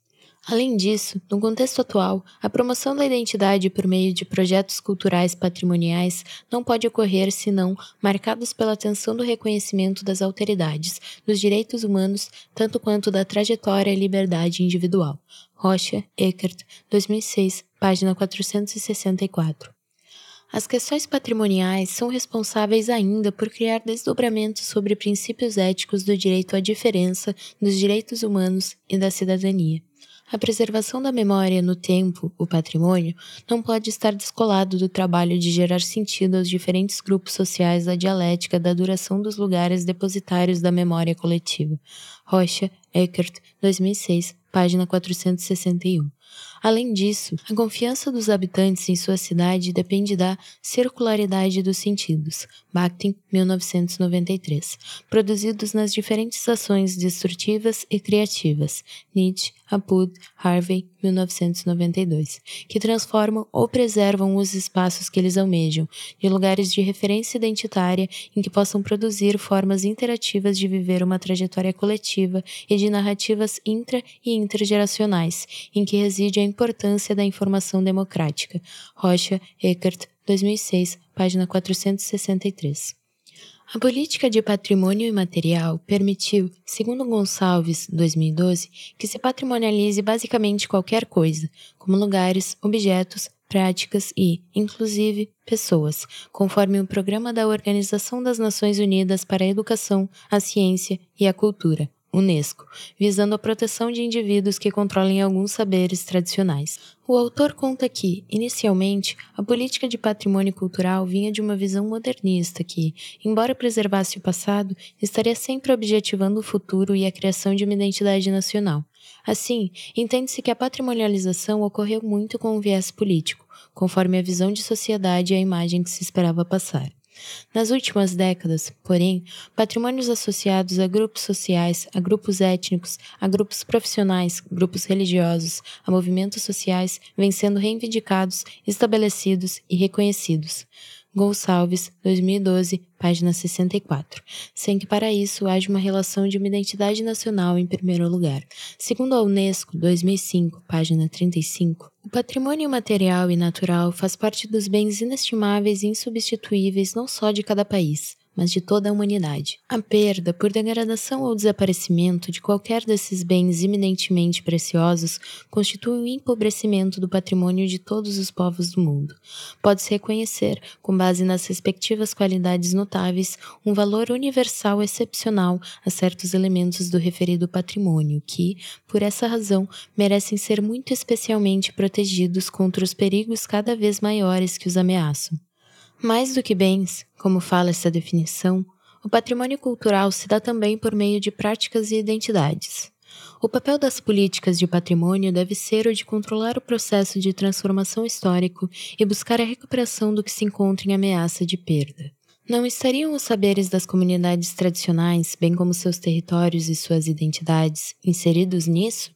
Além disso, no contexto atual, a promoção da identidade por meio de projetos culturais patrimoniais não pode ocorrer senão marcados pela atenção do reconhecimento das alteridades, dos direitos humanos, tanto quanto da trajetória e liberdade individual. Rocha, Eckert, 2006, página 464. As questões patrimoniais são responsáveis ainda por criar desdobramentos sobre princípios éticos do direito à diferença, dos direitos humanos e da cidadania. A preservação da memória no tempo, o patrimônio, não pode estar descolado do trabalho de gerar sentido aos diferentes grupos sociais da dialética da duração dos lugares depositários da memória coletiva. Rocha, Eckert, 2006, página 461. Além disso, a confiança dos habitantes em sua cidade depende da circularidade dos sentidos, Bakhtin, 1993, produzidos nas diferentes ações destrutivas e criativas, Nietzsche, Apud, Harvey, 1992, que transformam ou preservam os espaços que eles almejam, de lugares de referência identitária em que possam produzir formas interativas de viver uma trajetória coletiva e de narrativas intra e intergeracionais, em que reside a importância da informação democrática. Rocha, Eckert, 2006, página 463. A política de patrimônio imaterial permitiu, segundo Gonçalves, 2012, que se patrimonialize basicamente qualquer coisa, como lugares, objetos, práticas e, inclusive, pessoas, conforme o Programa da Organização das Nações Unidas para a Educação, a Ciência e a Cultura, Unesco, visando a proteção de indivíduos que controlem alguns saberes tradicionais. O autor conta que, inicialmente, a política de patrimônio cultural vinha de uma visão modernista que, embora preservasse o passado, estaria sempre objetivando o futuro e a criação de uma identidade nacional. Assim, entende-se que a patrimonialização ocorreu muito com um viés político, conforme a visão de sociedade e a imagem que se esperava passar. Nas últimas décadas, porém, patrimônios associados a grupos sociais, a grupos étnicos, a grupos profissionais, grupos religiosos, a movimentos sociais, vêm sendo reivindicados, estabelecidos e reconhecidos. Gonçalves, 2012, página 64, sem que para isso haja uma relação de uma identidade nacional em primeiro lugar. Segundo a Unesco, 2005, página 35, o patrimônio material e natural faz parte dos bens inestimáveis e insubstituíveis não só de cada país, mas de toda a humanidade. A perda por degradação ou desaparecimento de qualquer desses bens iminentemente preciosos constitui um empobrecimento do patrimônio de todos os povos do mundo. Pode-se reconhecer, com base nas respectivas qualidades notáveis, um valor universal excepcional a certos elementos do referido patrimônio que, por essa razão, merecem ser muito especialmente protegidos contra os perigos cada vez maiores que os ameaçam. Mais do que bens, como fala essa definição, o patrimônio cultural se dá também por meio de práticas e identidades. O papel das políticas de patrimônio deve ser o de controlar o processo de transformação histórico e buscar a recuperação do que se encontra em ameaça de perda. Não estariam os saberes das comunidades tradicionais, bem como seus territórios e suas identidades, inseridos nisso?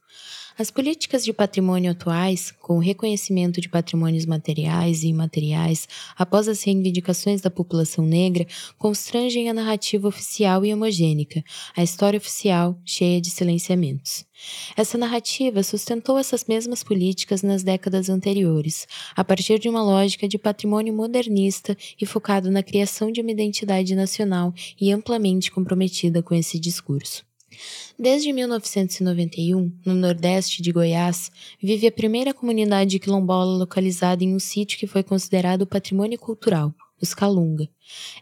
As políticas de patrimônio atuais, com o reconhecimento de patrimônios materiais e imateriais após as reivindicações da população negra, constrangem a narrativa oficial e homogênica, a história oficial cheia de silenciamentos. Essa narrativa sustentou essas mesmas políticas nas décadas anteriores, a partir de uma lógica de patrimônio modernista e focado na criação de uma identidade nacional e amplamente comprometida com esse discurso. Desde 1991, no nordeste de Goiás, vive a primeira comunidade quilombola localizada em um sítio que foi considerado patrimônio cultural, os Calunga.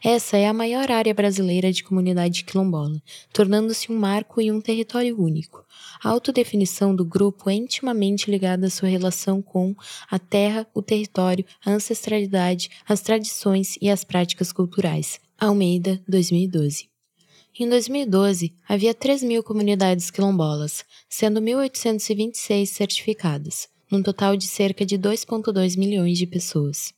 Essa é a maior área brasileira de comunidade quilombola, tornando-se um marco e um território único. A autodefinição do grupo é intimamente ligada à sua relação com a terra, o território, a ancestralidade, as tradições e as práticas culturais. Almeida, 2012. Em 2012, havia 3.000 comunidades quilombolas, sendo 1.826 certificadas, num total de cerca de 2,2 milhões de pessoas.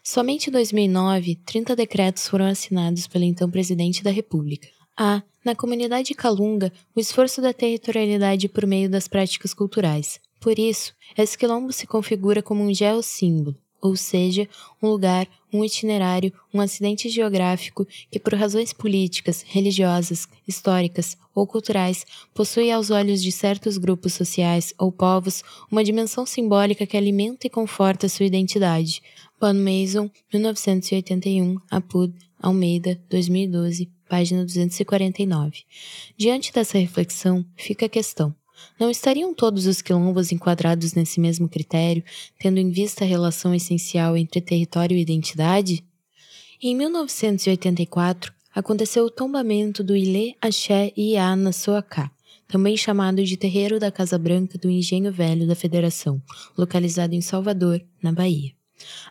Somente em 2009, 30 decretos foram assinados pelo então presidente da República. Há, na comunidade Calunga, o esforço da territorialidade por meio das práticas culturais. Por isso, esse quilombo se configura como um geossímbolo, ou seja, um lugar, um itinerário, um acidente geográfico que, por razões políticas, religiosas, históricas ou culturais, possui aos olhos de certos grupos sociais ou povos uma dimensão simbólica que alimenta e conforta sua identidade. Van Mason, 1981, Apud, Almeida, 2012, página 249. Diante dessa reflexão, fica a questão. Não estariam todos os quilombos enquadrados nesse mesmo critério, tendo em vista a relação essencial entre território e identidade? Em 1984, aconteceu o tombamento do Ilê Axé Iá na Soacá, também chamado de Terreiro da Casa Branca do Engenho Velho da Federação, localizado em Salvador, na Bahia.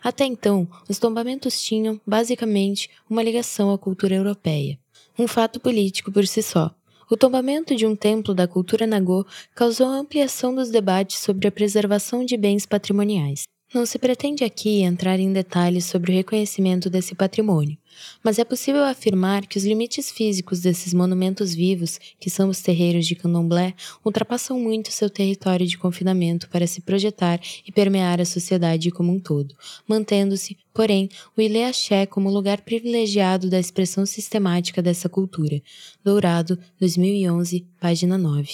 Até então, os tombamentos tinham, basicamente, uma ligação à cultura europeia. Um fato político por si só. O tombamento de um templo da cultura nagô causou a ampliação dos debates sobre a preservação de bens patrimoniais. Não se pretende aqui entrar em detalhes sobre o reconhecimento desse patrimônio, mas é possível afirmar que os limites físicos desses monumentos vivos, que são os terreiros de candomblé, ultrapassam muito seu território de confinamento para se projetar e permear a sociedade como um todo, mantendo-se, porém, o Ilê Axé como lugar privilegiado da expressão sistemática dessa cultura. Dourado, 2011, página 9.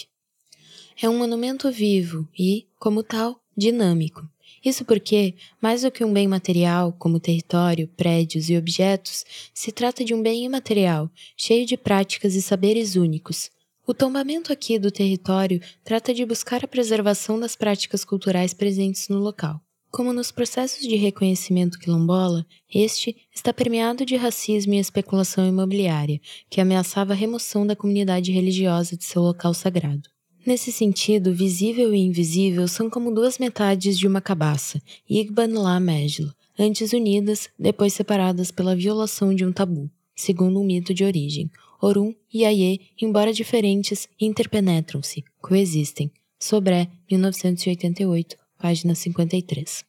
É um monumento vivo e, como tal, dinâmico. Isso porque, mais do que um bem material, como território, prédios e objetos, se trata de um bem imaterial, cheio de práticas e saberes únicos. O tombamento aqui do território trata de buscar a preservação das práticas culturais presentes no local. Como nos processos de reconhecimento quilombola, este está permeado de racismo e especulação imobiliária, que ameaçava a remoção da comunidade religiosa de seu local sagrado. Nesse sentido, visível e invisível são como duas metades de uma cabaça, Igban La Mejla, antes unidas, depois separadas pela violação de um tabu, segundo um mito de origem. Orun e Aie, embora diferentes, interpenetram-se, coexistem. Sobré, 1988, página 53.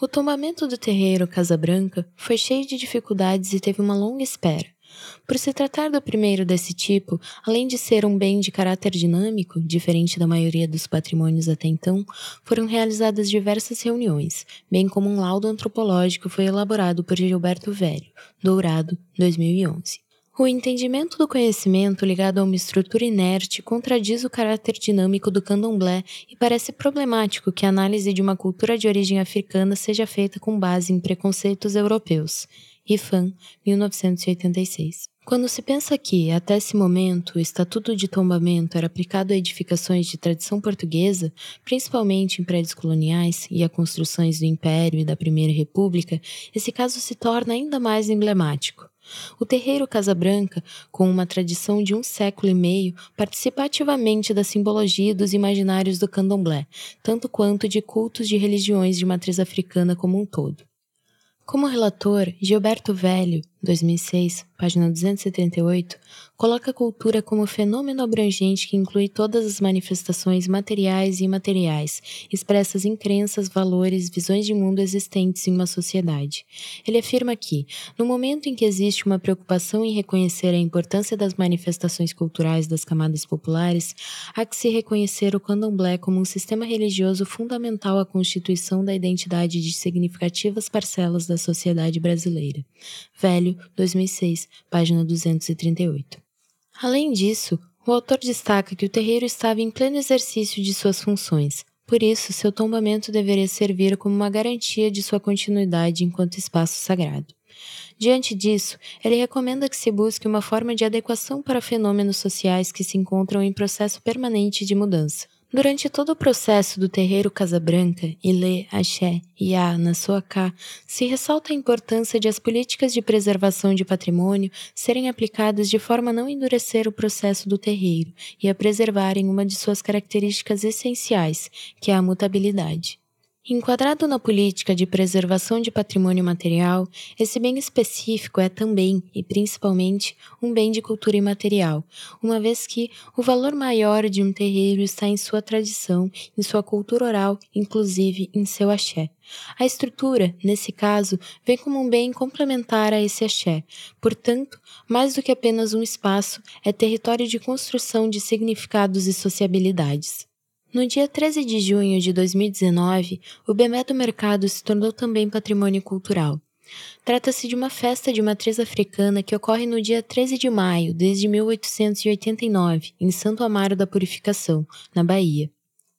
O tombamento do terreiro Casa Branca foi cheio de dificuldades e teve uma longa espera. Por se tratar do primeiro desse tipo, além de ser um bem de caráter dinâmico, diferente da maioria dos patrimônios até então, foram realizadas diversas reuniões, bem como um laudo antropológico foi elaborado por Gilberto Velho, Dourado, 2011. O entendimento do conhecimento ligado a uma estrutura inerte contradiz o caráter dinâmico do candomblé e parece problemático que a análise de uma cultura de origem africana seja feita com base em preconceitos europeus. IFAM, 1986. Quando se pensa que, até esse momento, o Estatuto de Tombamento era aplicado a edificações de tradição portuguesa, principalmente em prédios coloniais e a construções do Império e da Primeira República, esse caso se torna ainda mais emblemático. O terreiro Casa Branca, com uma tradição de 1,5 século, participa ativamente da simbologia e dos imaginários do candomblé, tanto quanto de cultos de religiões de matriz africana como um todo. Como relator, Gilberto Velho, 2006, página 278, coloca a cultura como fenômeno abrangente que inclui todas as manifestações materiais e imateriais, expressas em crenças, valores, visões de mundo existentes em uma sociedade. Ele afirma que, no momento em que existe uma preocupação em reconhecer a importância das manifestações culturais das camadas populares, há que se reconhecer o candomblé como um sistema religioso fundamental à constituição da identidade de significativas parcelas da sociedade brasileira. Velho, 2006, página 238. Além disso, o autor destaca que o terreiro estava em pleno exercício de suas funções, por isso seu tombamento deveria servir como uma garantia de sua continuidade enquanto espaço sagrado. Diante disso, ele recomenda que se busque uma forma de adequação para fenômenos sociais que se encontram em processo permanente de mudança. Durante todo o processo do terreiro Casa Branca, Ilê, Axé, Iá, Nassoacá, se ressalta a importância de as políticas de preservação de patrimônio serem aplicadas de forma a não endurecer o processo do terreiro e a preservarem uma de suas características essenciais, que é a mutabilidade. Enquadrado na política de preservação de patrimônio material, esse bem específico é também, e principalmente, um bem de cultura imaterial, uma vez que o valor maior de um terreiro está em sua tradição, em sua cultura oral, inclusive em seu axé. A estrutura, nesse caso, vem como um bem complementar a esse axé. Portanto, mais do que apenas um espaço, é território de construção de significados e sociabilidades. No dia 13 de junho de 2019, o Bemé do Mercado se tornou também patrimônio cultural. Trata-se de uma festa de matriz africana que ocorre no dia 13 de maio, desde 1889, em Santo Amaro da Purificação, na Bahia.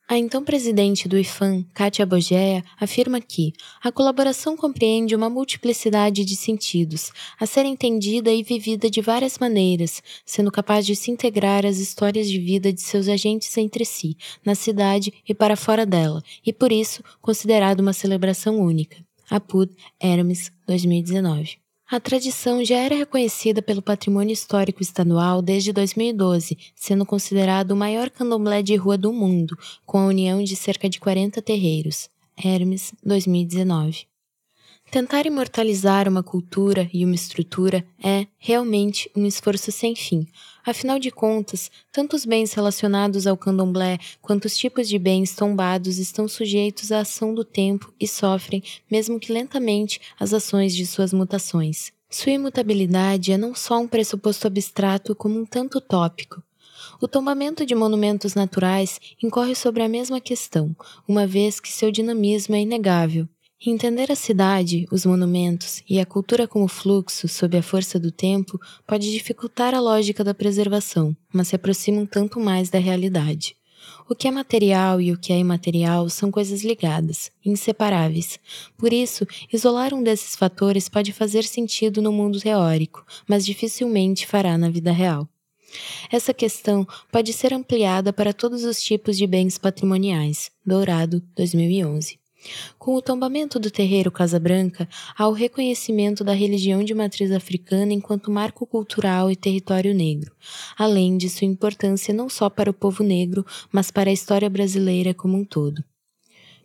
A então presidente do IFAM, Kátia Bogéia, afirma que a colaboração compreende uma multiplicidade de sentidos, a ser entendida e vivida de várias maneiras, sendo capaz de se integrar às histórias de vida de seus agentes entre si, na cidade e para fora dela, e por isso considerada uma celebração única. Apud, Hermes, 2019. A tradição já era reconhecida pelo Patrimônio Histórico Estadual desde 2012, sendo considerado o maior candomblé de rua do mundo, com a união de cerca de 40 terreiros. Hermes, 2019. Tentar imortalizar uma cultura e uma estrutura é, realmente, um esforço sem fim. Afinal de contas, tanto os bens relacionados ao candomblé quanto os tipos de bens tombados estão sujeitos à ação do tempo e sofrem, mesmo que lentamente, as ações de suas mutações. Sua imutabilidade é não só um pressuposto abstrato como um tanto utópico. O tombamento de monumentos naturais incorre sobre a mesma questão, uma vez que seu dinamismo é inegável. Entender a cidade, os monumentos e a cultura como fluxo sob a força do tempo pode dificultar a lógica da preservação, mas se aproxima um tanto mais da realidade. O que é material e o que é imaterial são coisas ligadas, inseparáveis. Por isso, isolar um desses fatores pode fazer sentido no mundo teórico, mas dificilmente fará na vida real. Essa questão pode ser ampliada para todos os tipos de bens patrimoniais. Dourado, 2011. Com o tombamento do terreiro Casa Branca, há o reconhecimento da religião de matriz africana enquanto marco cultural e território negro, além de sua importância não só para o povo negro, mas para a história brasileira como um todo.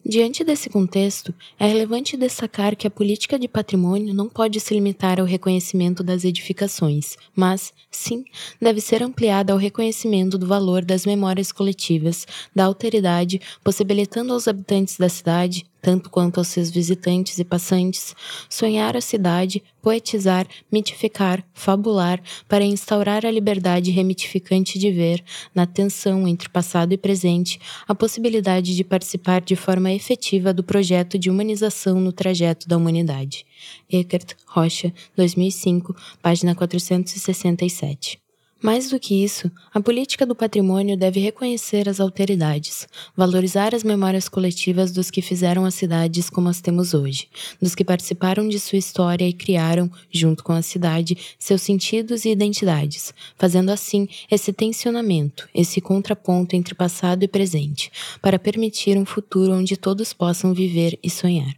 Diante desse contexto, é relevante destacar que a política de patrimônio não pode se limitar ao reconhecimento das edificações, mas, sim, deve ser ampliada ao reconhecimento do valor das memórias coletivas, da alteridade, possibilitando aos habitantes da cidade, tanto quanto aos seus visitantes e passantes, sonhar a cidade, poetizar, mitificar, fabular, para instaurar a liberdade remitificante de ver, na tensão entre passado e presente, a possibilidade de participar de forma efetiva do projeto de humanização no trajeto da humanidade. Eckert Rocha, 2005, página 467. Mais do que isso, a política do patrimônio deve reconhecer as alteridades, valorizar as memórias coletivas dos que fizeram as cidades como as temos hoje, dos que participaram de sua história e criaram, junto com a cidade, seus sentidos e identidades, fazendo assim esse tensionamento, esse contraponto entre passado e presente, para permitir um futuro onde todos possam viver e sonhar.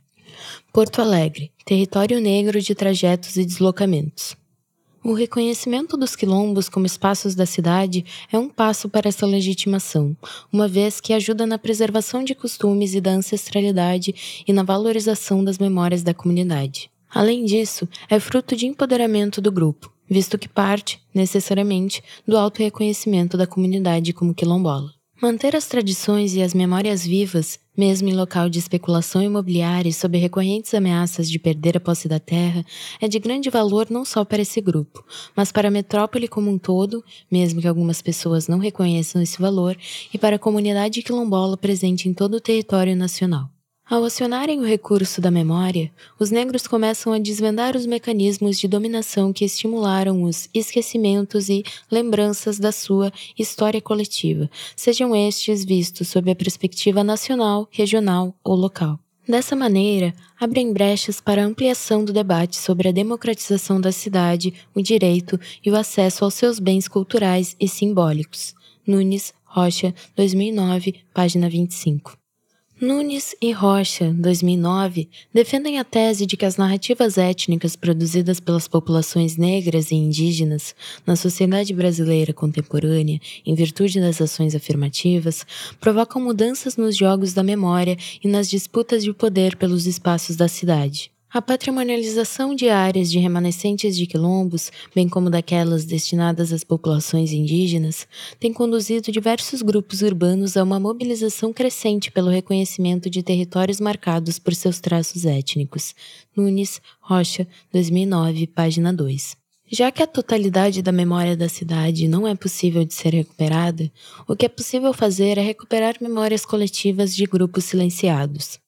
Porto Alegre, território negro de trajetos e deslocamentos. O reconhecimento dos quilombos como espaços da cidade é um passo para essa legitimação, uma vez que ajuda na preservação de costumes e da ancestralidade e na valorização das memórias da comunidade. Além disso, é fruto de empoderamento do grupo, visto que parte, necessariamente, do auto-reconhecimento da comunidade como quilombola. Manter as tradições e as memórias vivas, mesmo em local de especulação imobiliária e sob recorrentes ameaças de perder a posse da terra, é de grande valor não só para esse grupo, mas para a metrópole como um todo, mesmo que algumas pessoas não reconheçam esse valor, e para a comunidade quilombola presente em todo o território nacional. Ao acionarem o recurso da memória, os negros começam a desvendar os mecanismos de dominação que estimularam os esquecimentos e lembranças da sua história coletiva, sejam estes vistos sob a perspectiva nacional, regional ou local. Dessa maneira, abrem brechas para a ampliação do debate sobre a democratização da cidade, o direito e o acesso aos seus bens culturais e simbólicos. Nunes, Rocha, 2009, página 25. Nunes e Rocha, 2009, defendem a tese de que as narrativas étnicas produzidas pelas populações negras e indígenas na sociedade brasileira contemporânea, em virtude das ações afirmativas, provocam mudanças nos jogos da memória e nas disputas de poder pelos espaços da cidade. A patrimonialização de áreas de remanescentes de quilombos, bem como daquelas destinadas às populações indígenas, tem conduzido diversos grupos urbanos a uma mobilização crescente pelo reconhecimento de territórios marcados por seus traços étnicos. Nunes, Rocha, 2009, página 2. Já que a totalidade da memória da cidade não é possível de ser recuperada, o que é possível fazer é recuperar memórias coletivas de grupos silenciados.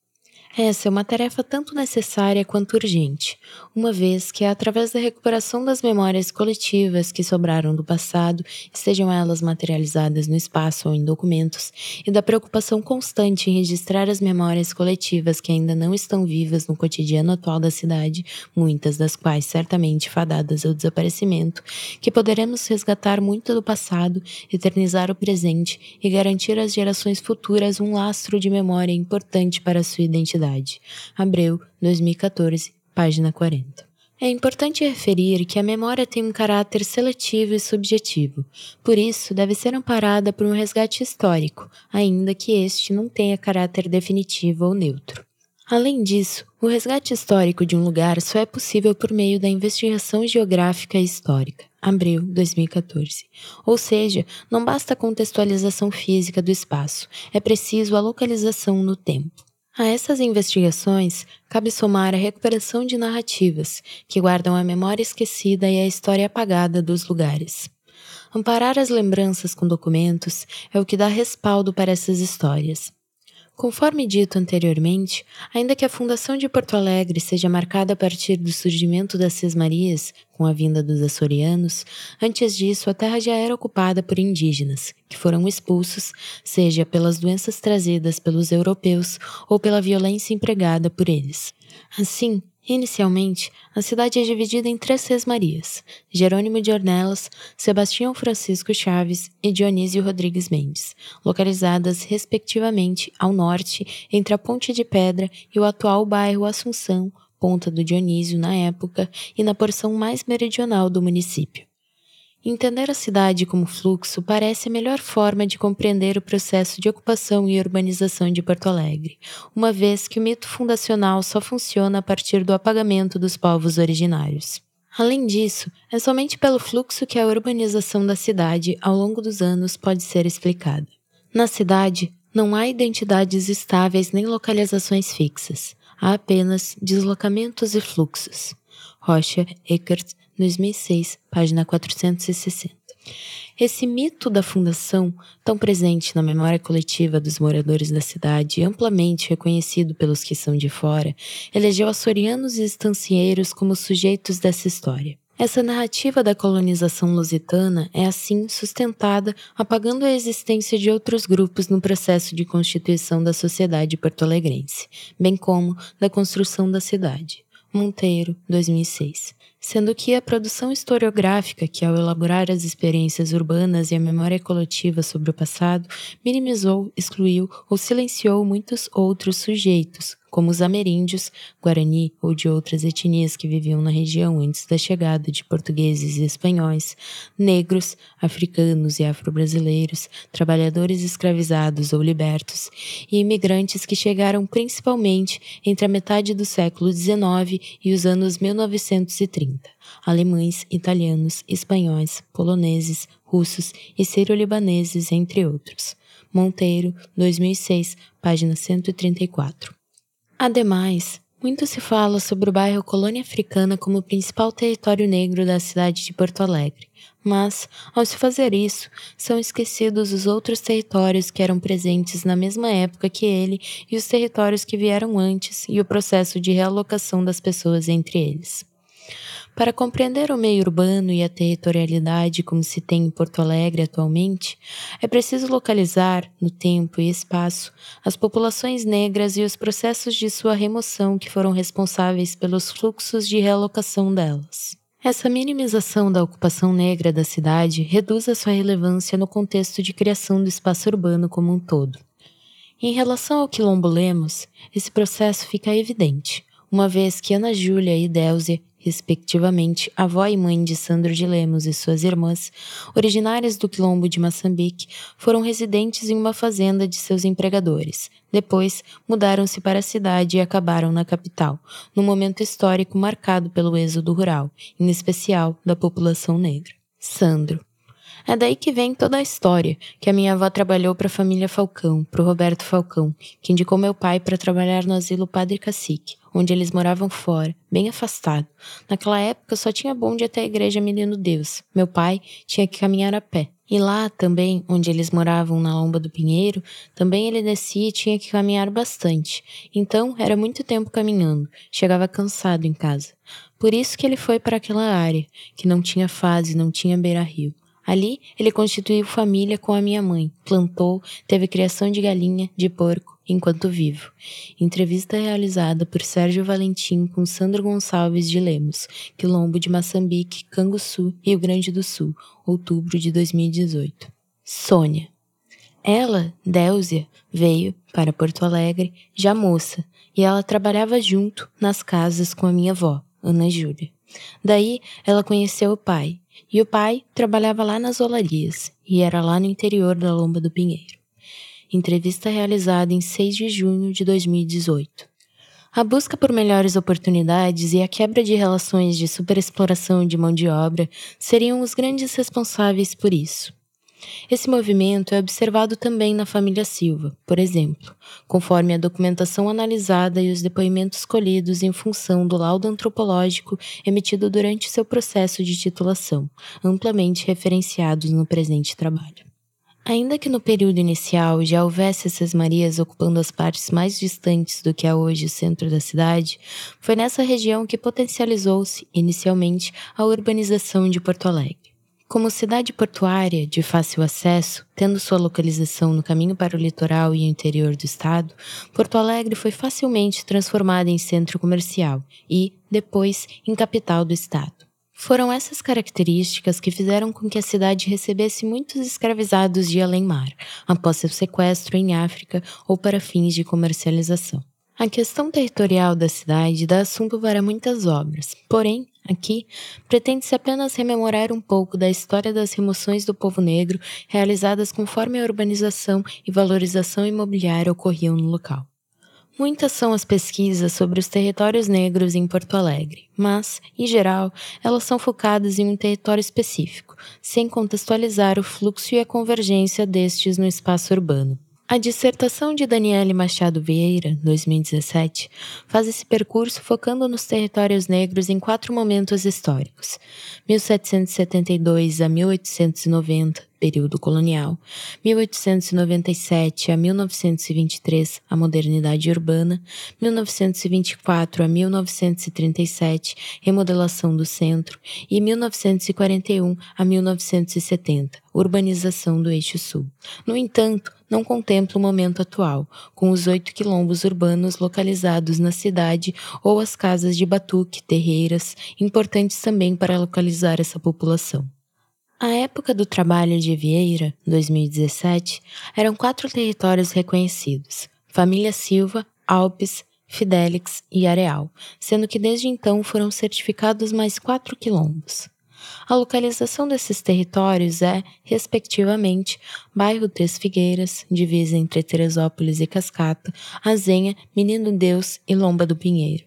Essa é uma tarefa tanto necessária quanto urgente, uma vez que é através da recuperação das memórias coletivas que sobraram do passado, estejam elas materializadas no espaço ou em documentos, e da preocupação constante em registrar as memórias coletivas que ainda não estão vivas no cotidiano atual da cidade, muitas das quais certamente fadadas ao desaparecimento, que poderemos resgatar muito do passado, eternizar o presente e garantir às gerações futuras um lastro de memória importante para a sua identidade. Abreu, 2014, página 40. É importante referir que a memória tem um caráter seletivo e subjetivo, por isso deve ser amparada por um resgate histórico, ainda que este não tenha caráter definitivo ou neutro. Além disso, o resgate histórico de um lugar só é possível por meio da investigação geográfica e histórica, abril 2014. Ou seja, não basta a contextualização física do espaço, é preciso a localização no tempo. A essas investigações, cabe somar a recuperação de narrativas, que guardam a memória esquecida e a história apagada dos lugares. Amparar as lembranças com documentos é o que dá respaldo para essas histórias. Conforme dito anteriormente, ainda que a fundação de Porto Alegre seja marcada a partir do surgimento das Sesmarias, com a vinda dos açorianos, antes disso a terra já era ocupada por indígenas, que foram expulsos, seja pelas doenças trazidas pelos europeus ou pela violência empregada por eles. Assim, inicialmente, a cidade é dividida em 3 Sesmarias, Jerônimo de Ornelas, Sebastião Francisco Chaves e Dionísio Rodrigues Mendes, localizadas respectivamente ao norte entre a Ponte de Pedra e o atual bairro Assunção, Ponta do Dionísio na época e na porção mais meridional do município. Entender a cidade como fluxo parece a melhor forma de compreender o processo de ocupação e urbanização de Porto Alegre, uma vez que o mito fundacional só funciona a partir do apagamento dos povos originários. Além disso, é somente pelo fluxo que a urbanização da cidade ao longo dos anos pode ser explicada. Na cidade, não há identidades estáveis nem localizações fixas, há apenas deslocamentos e fluxos. Rocha, Eckert, 2006, página 460. Esse mito da fundação, tão presente na memória coletiva dos moradores da cidade e amplamente reconhecido pelos que são de fora, elegeu açorianos e estancieiros como sujeitos dessa história. Essa narrativa da colonização lusitana é assim sustentada, apagando a existência de outros grupos no processo de constituição da sociedade porto-alegrense, bem como da construção da cidade. Monteiro, 2006. Sendo que a produção historiográfica, que ao elaborar as experiências urbanas e a memória coletiva sobre o passado, minimizou, excluiu ou silenciou muitos outros sujeitos, como os ameríndios, guarani ou de outras etnias que viviam na região antes da chegada de portugueses e espanhóis, negros, africanos e afro-brasileiros, trabalhadores escravizados ou libertos, e imigrantes que chegaram principalmente entre a metade do século XIX e os anos 1930. Alemães, italianos, espanhóis, poloneses, russos e sírio-libaneses, entre outros. Monteiro, 2006, página 134. Ademais, muito se fala sobre o bairro Colônia Africana como o principal território negro da cidade de Porto Alegre, mas, ao se fazer isso, são esquecidos os outros territórios que eram presentes na mesma época que ele e os territórios que vieram antes e o processo de realocação das pessoas entre eles. Para compreender o meio urbano e a territorialidade como se tem em Porto Alegre atualmente, é preciso localizar, no tempo e espaço, as populações negras e os processos de sua remoção que foram responsáveis pelos fluxos de realocação delas. Essa minimização da ocupação negra da cidade reduz a sua relevância no contexto de criação do espaço urbano como um todo. Em relação ao Quilombo Lemos, esse processo fica evidente, uma vez que Ana Júlia e Délzia, respectivamente avó e mãe de Sandro de Lemos e suas irmãs, originárias do Quilombo de Maçambique, foram residentes em uma fazenda de seus empregadores. Depois, mudaram-se para a cidade e acabaram na capital, num momento histórico marcado pelo êxodo rural, em especial da população negra. Sandro. É daí que vem toda a história, que a minha avó trabalhou para a família Falcão, para o Roberto Falcão, que indicou meu pai para trabalhar no asilo Padre Cacique, onde eles moravam fora, bem afastado. Naquela época só tinha bonde até a igreja Menino Deus. Meu pai tinha que caminhar a pé. E lá também, onde eles moravam na Lomba do Pinheiro, também ele descia e tinha que caminhar bastante. Então, era muito tempo caminhando. Chegava cansado em casa. Por isso que ele foi para aquela área, que não tinha fase, não tinha Beira Rio. Ali, ele constituiu família com a minha mãe, plantou, teve criação de galinha, de porco, enquanto vivo. Entrevista realizada por Sérgio Valentim com Sandro Gonçalves de Lemos, Quilombo de Maçambique, Canguçu, Rio Grande do Sul, outubro de 2018. Sônia. Ela, Délzia, veio para Porto Alegre, já moça, e ela trabalhava junto nas casas com a minha avó, Ana Júlia. Daí, ela conheceu o pai. E o pai trabalhava lá nas olarias, e era lá no interior da Lomba do Pinheiro. Entrevista realizada em 6 de junho de 2018. A busca por melhores oportunidades e a quebra de relações de superexploração de mão de obra seriam os grandes responsáveis por isso. Esse movimento é observado também na família Silva, por exemplo, conforme a documentação analisada e os depoimentos colhidos em função do laudo antropológico emitido durante seu processo de titulação, amplamente referenciados no presente trabalho. Ainda que no período inicial já houvesse essas Marias ocupando as partes mais distantes do que é hoje o centro da cidade, foi nessa região que potencializou-se, inicialmente, a urbanização de Porto Alegre. Como cidade portuária, de fácil acesso, tendo sua localização no caminho para o litoral e o interior do estado, Porto Alegre foi facilmente transformada em centro comercial e, depois, em capital do estado. Foram essas características que fizeram com que a cidade recebesse muitos escravizados de além-mar, após seu sequestro em África ou para fins de comercialização. A questão territorial da cidade dá assunto para muitas obras, porém, aqui, pretende-se apenas rememorar um pouco da história das remoções do povo negro realizadas conforme a urbanização e valorização imobiliária ocorriam no local. Muitas são as pesquisas sobre os territórios negros em Porto Alegre, mas, em geral, elas são focadas em um território específico, sem contextualizar o fluxo e a convergência destes no espaço urbano. A dissertação de Daniele Machado Vieira, 2017, faz esse percurso focando nos territórios negros em 4 momentos históricos: 1772 a 1890, período colonial, 1897 a 1923, a modernidade urbana, 1924 a 1937, remodelação do centro, e 1941 a 1970, urbanização do eixo sul. No entanto, não contempla o momento atual, com os 8 quilombos urbanos localizados na cidade ou as casas de batuque, terreiras, importantes também para localizar essa população. A época do trabalho de Vieira, 2017, eram 4 territórios reconhecidos: Família Silva, Alpes, Fidélix e Areal, sendo que desde então foram certificados mais 4 quilombos. A localização desses territórios é, respectivamente, bairro Três Figueiras, divisa entre Teresópolis e Cascata, Azenha, Menino Deus e Lomba do Pinheiro.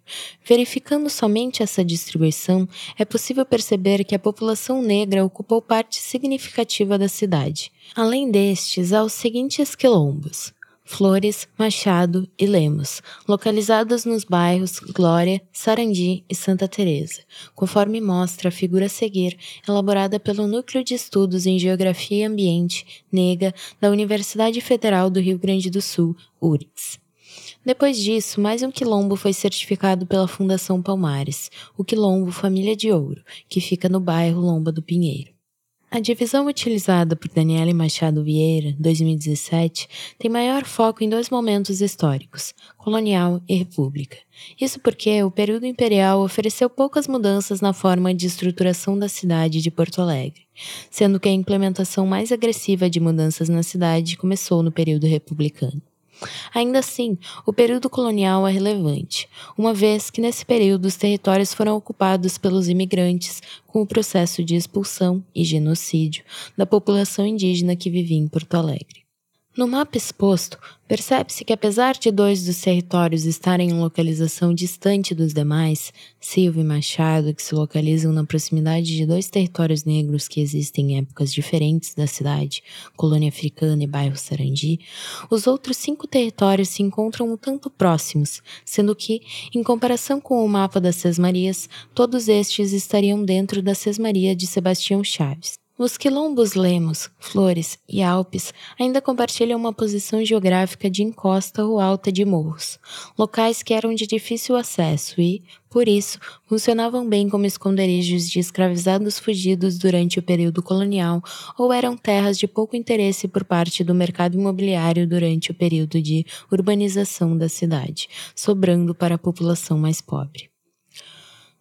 Verificando somente essa distribuição, é possível perceber que a população negra ocupou parte significativa da cidade. Além destes, há os seguintes quilombos: Flores, Machado e Lemos, localizados nos bairros Glória, Sarandi e Santa Teresa, conforme mostra a figura a seguir, elaborada pelo Núcleo de Estudos em Geografia e Ambiente, NEGA, da Universidade Federal do Rio Grande do Sul, URGS. Depois disso, mais um quilombo foi certificado pela Fundação Palmares, o Quilombo Família de Ouro, que fica no bairro Lomba do Pinheiro. A divisão utilizada por Daniele Machado Vieira, 2017, tem maior foco em 2 momentos históricos, colonial e república. Isso porque o período imperial ofereceu poucas mudanças na forma de estruturação da cidade de Porto Alegre, sendo que a implementação mais agressiva de mudanças na cidade começou no período republicano. Ainda assim, o período colonial é relevante, uma vez que nesse período os territórios foram ocupados pelos imigrantes com o processo de expulsão e genocídio da população indígena que vivia em Porto Alegre. No mapa exposto, percebe-se que apesar de 2 dos territórios estarem em localização distante dos demais, Silva e Machado, que se localizam na proximidade de 2 territórios negros que existem em épocas diferentes da cidade, Colônia Africana e bairro Sarandi, os outros 5 territórios se encontram um tanto próximos, sendo que, em comparação com o mapa das Sesmarias, todos estes estariam dentro da Sesmaria de Sebastião Chaves. Os quilombos Lemos, Flores e Alpes ainda compartilham uma posição geográfica de encosta ou alta de morros, locais que eram de difícil acesso e, por isso, funcionavam bem como esconderijos de escravizados fugidos durante o período colonial ou eram terras de pouco interesse por parte do mercado imobiliário durante o período de urbanização da cidade, sobrando para a população mais pobre.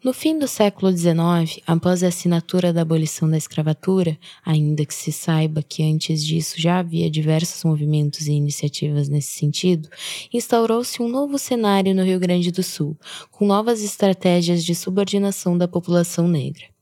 No fim do século XIX, após a assinatura da abolição da escravatura, ainda que se saiba que antes disso já havia diversos movimentos e iniciativas nesse sentido, instaurou-se um novo cenário no Rio Grande do Sul, com novas estratégias de subordinação da população negra.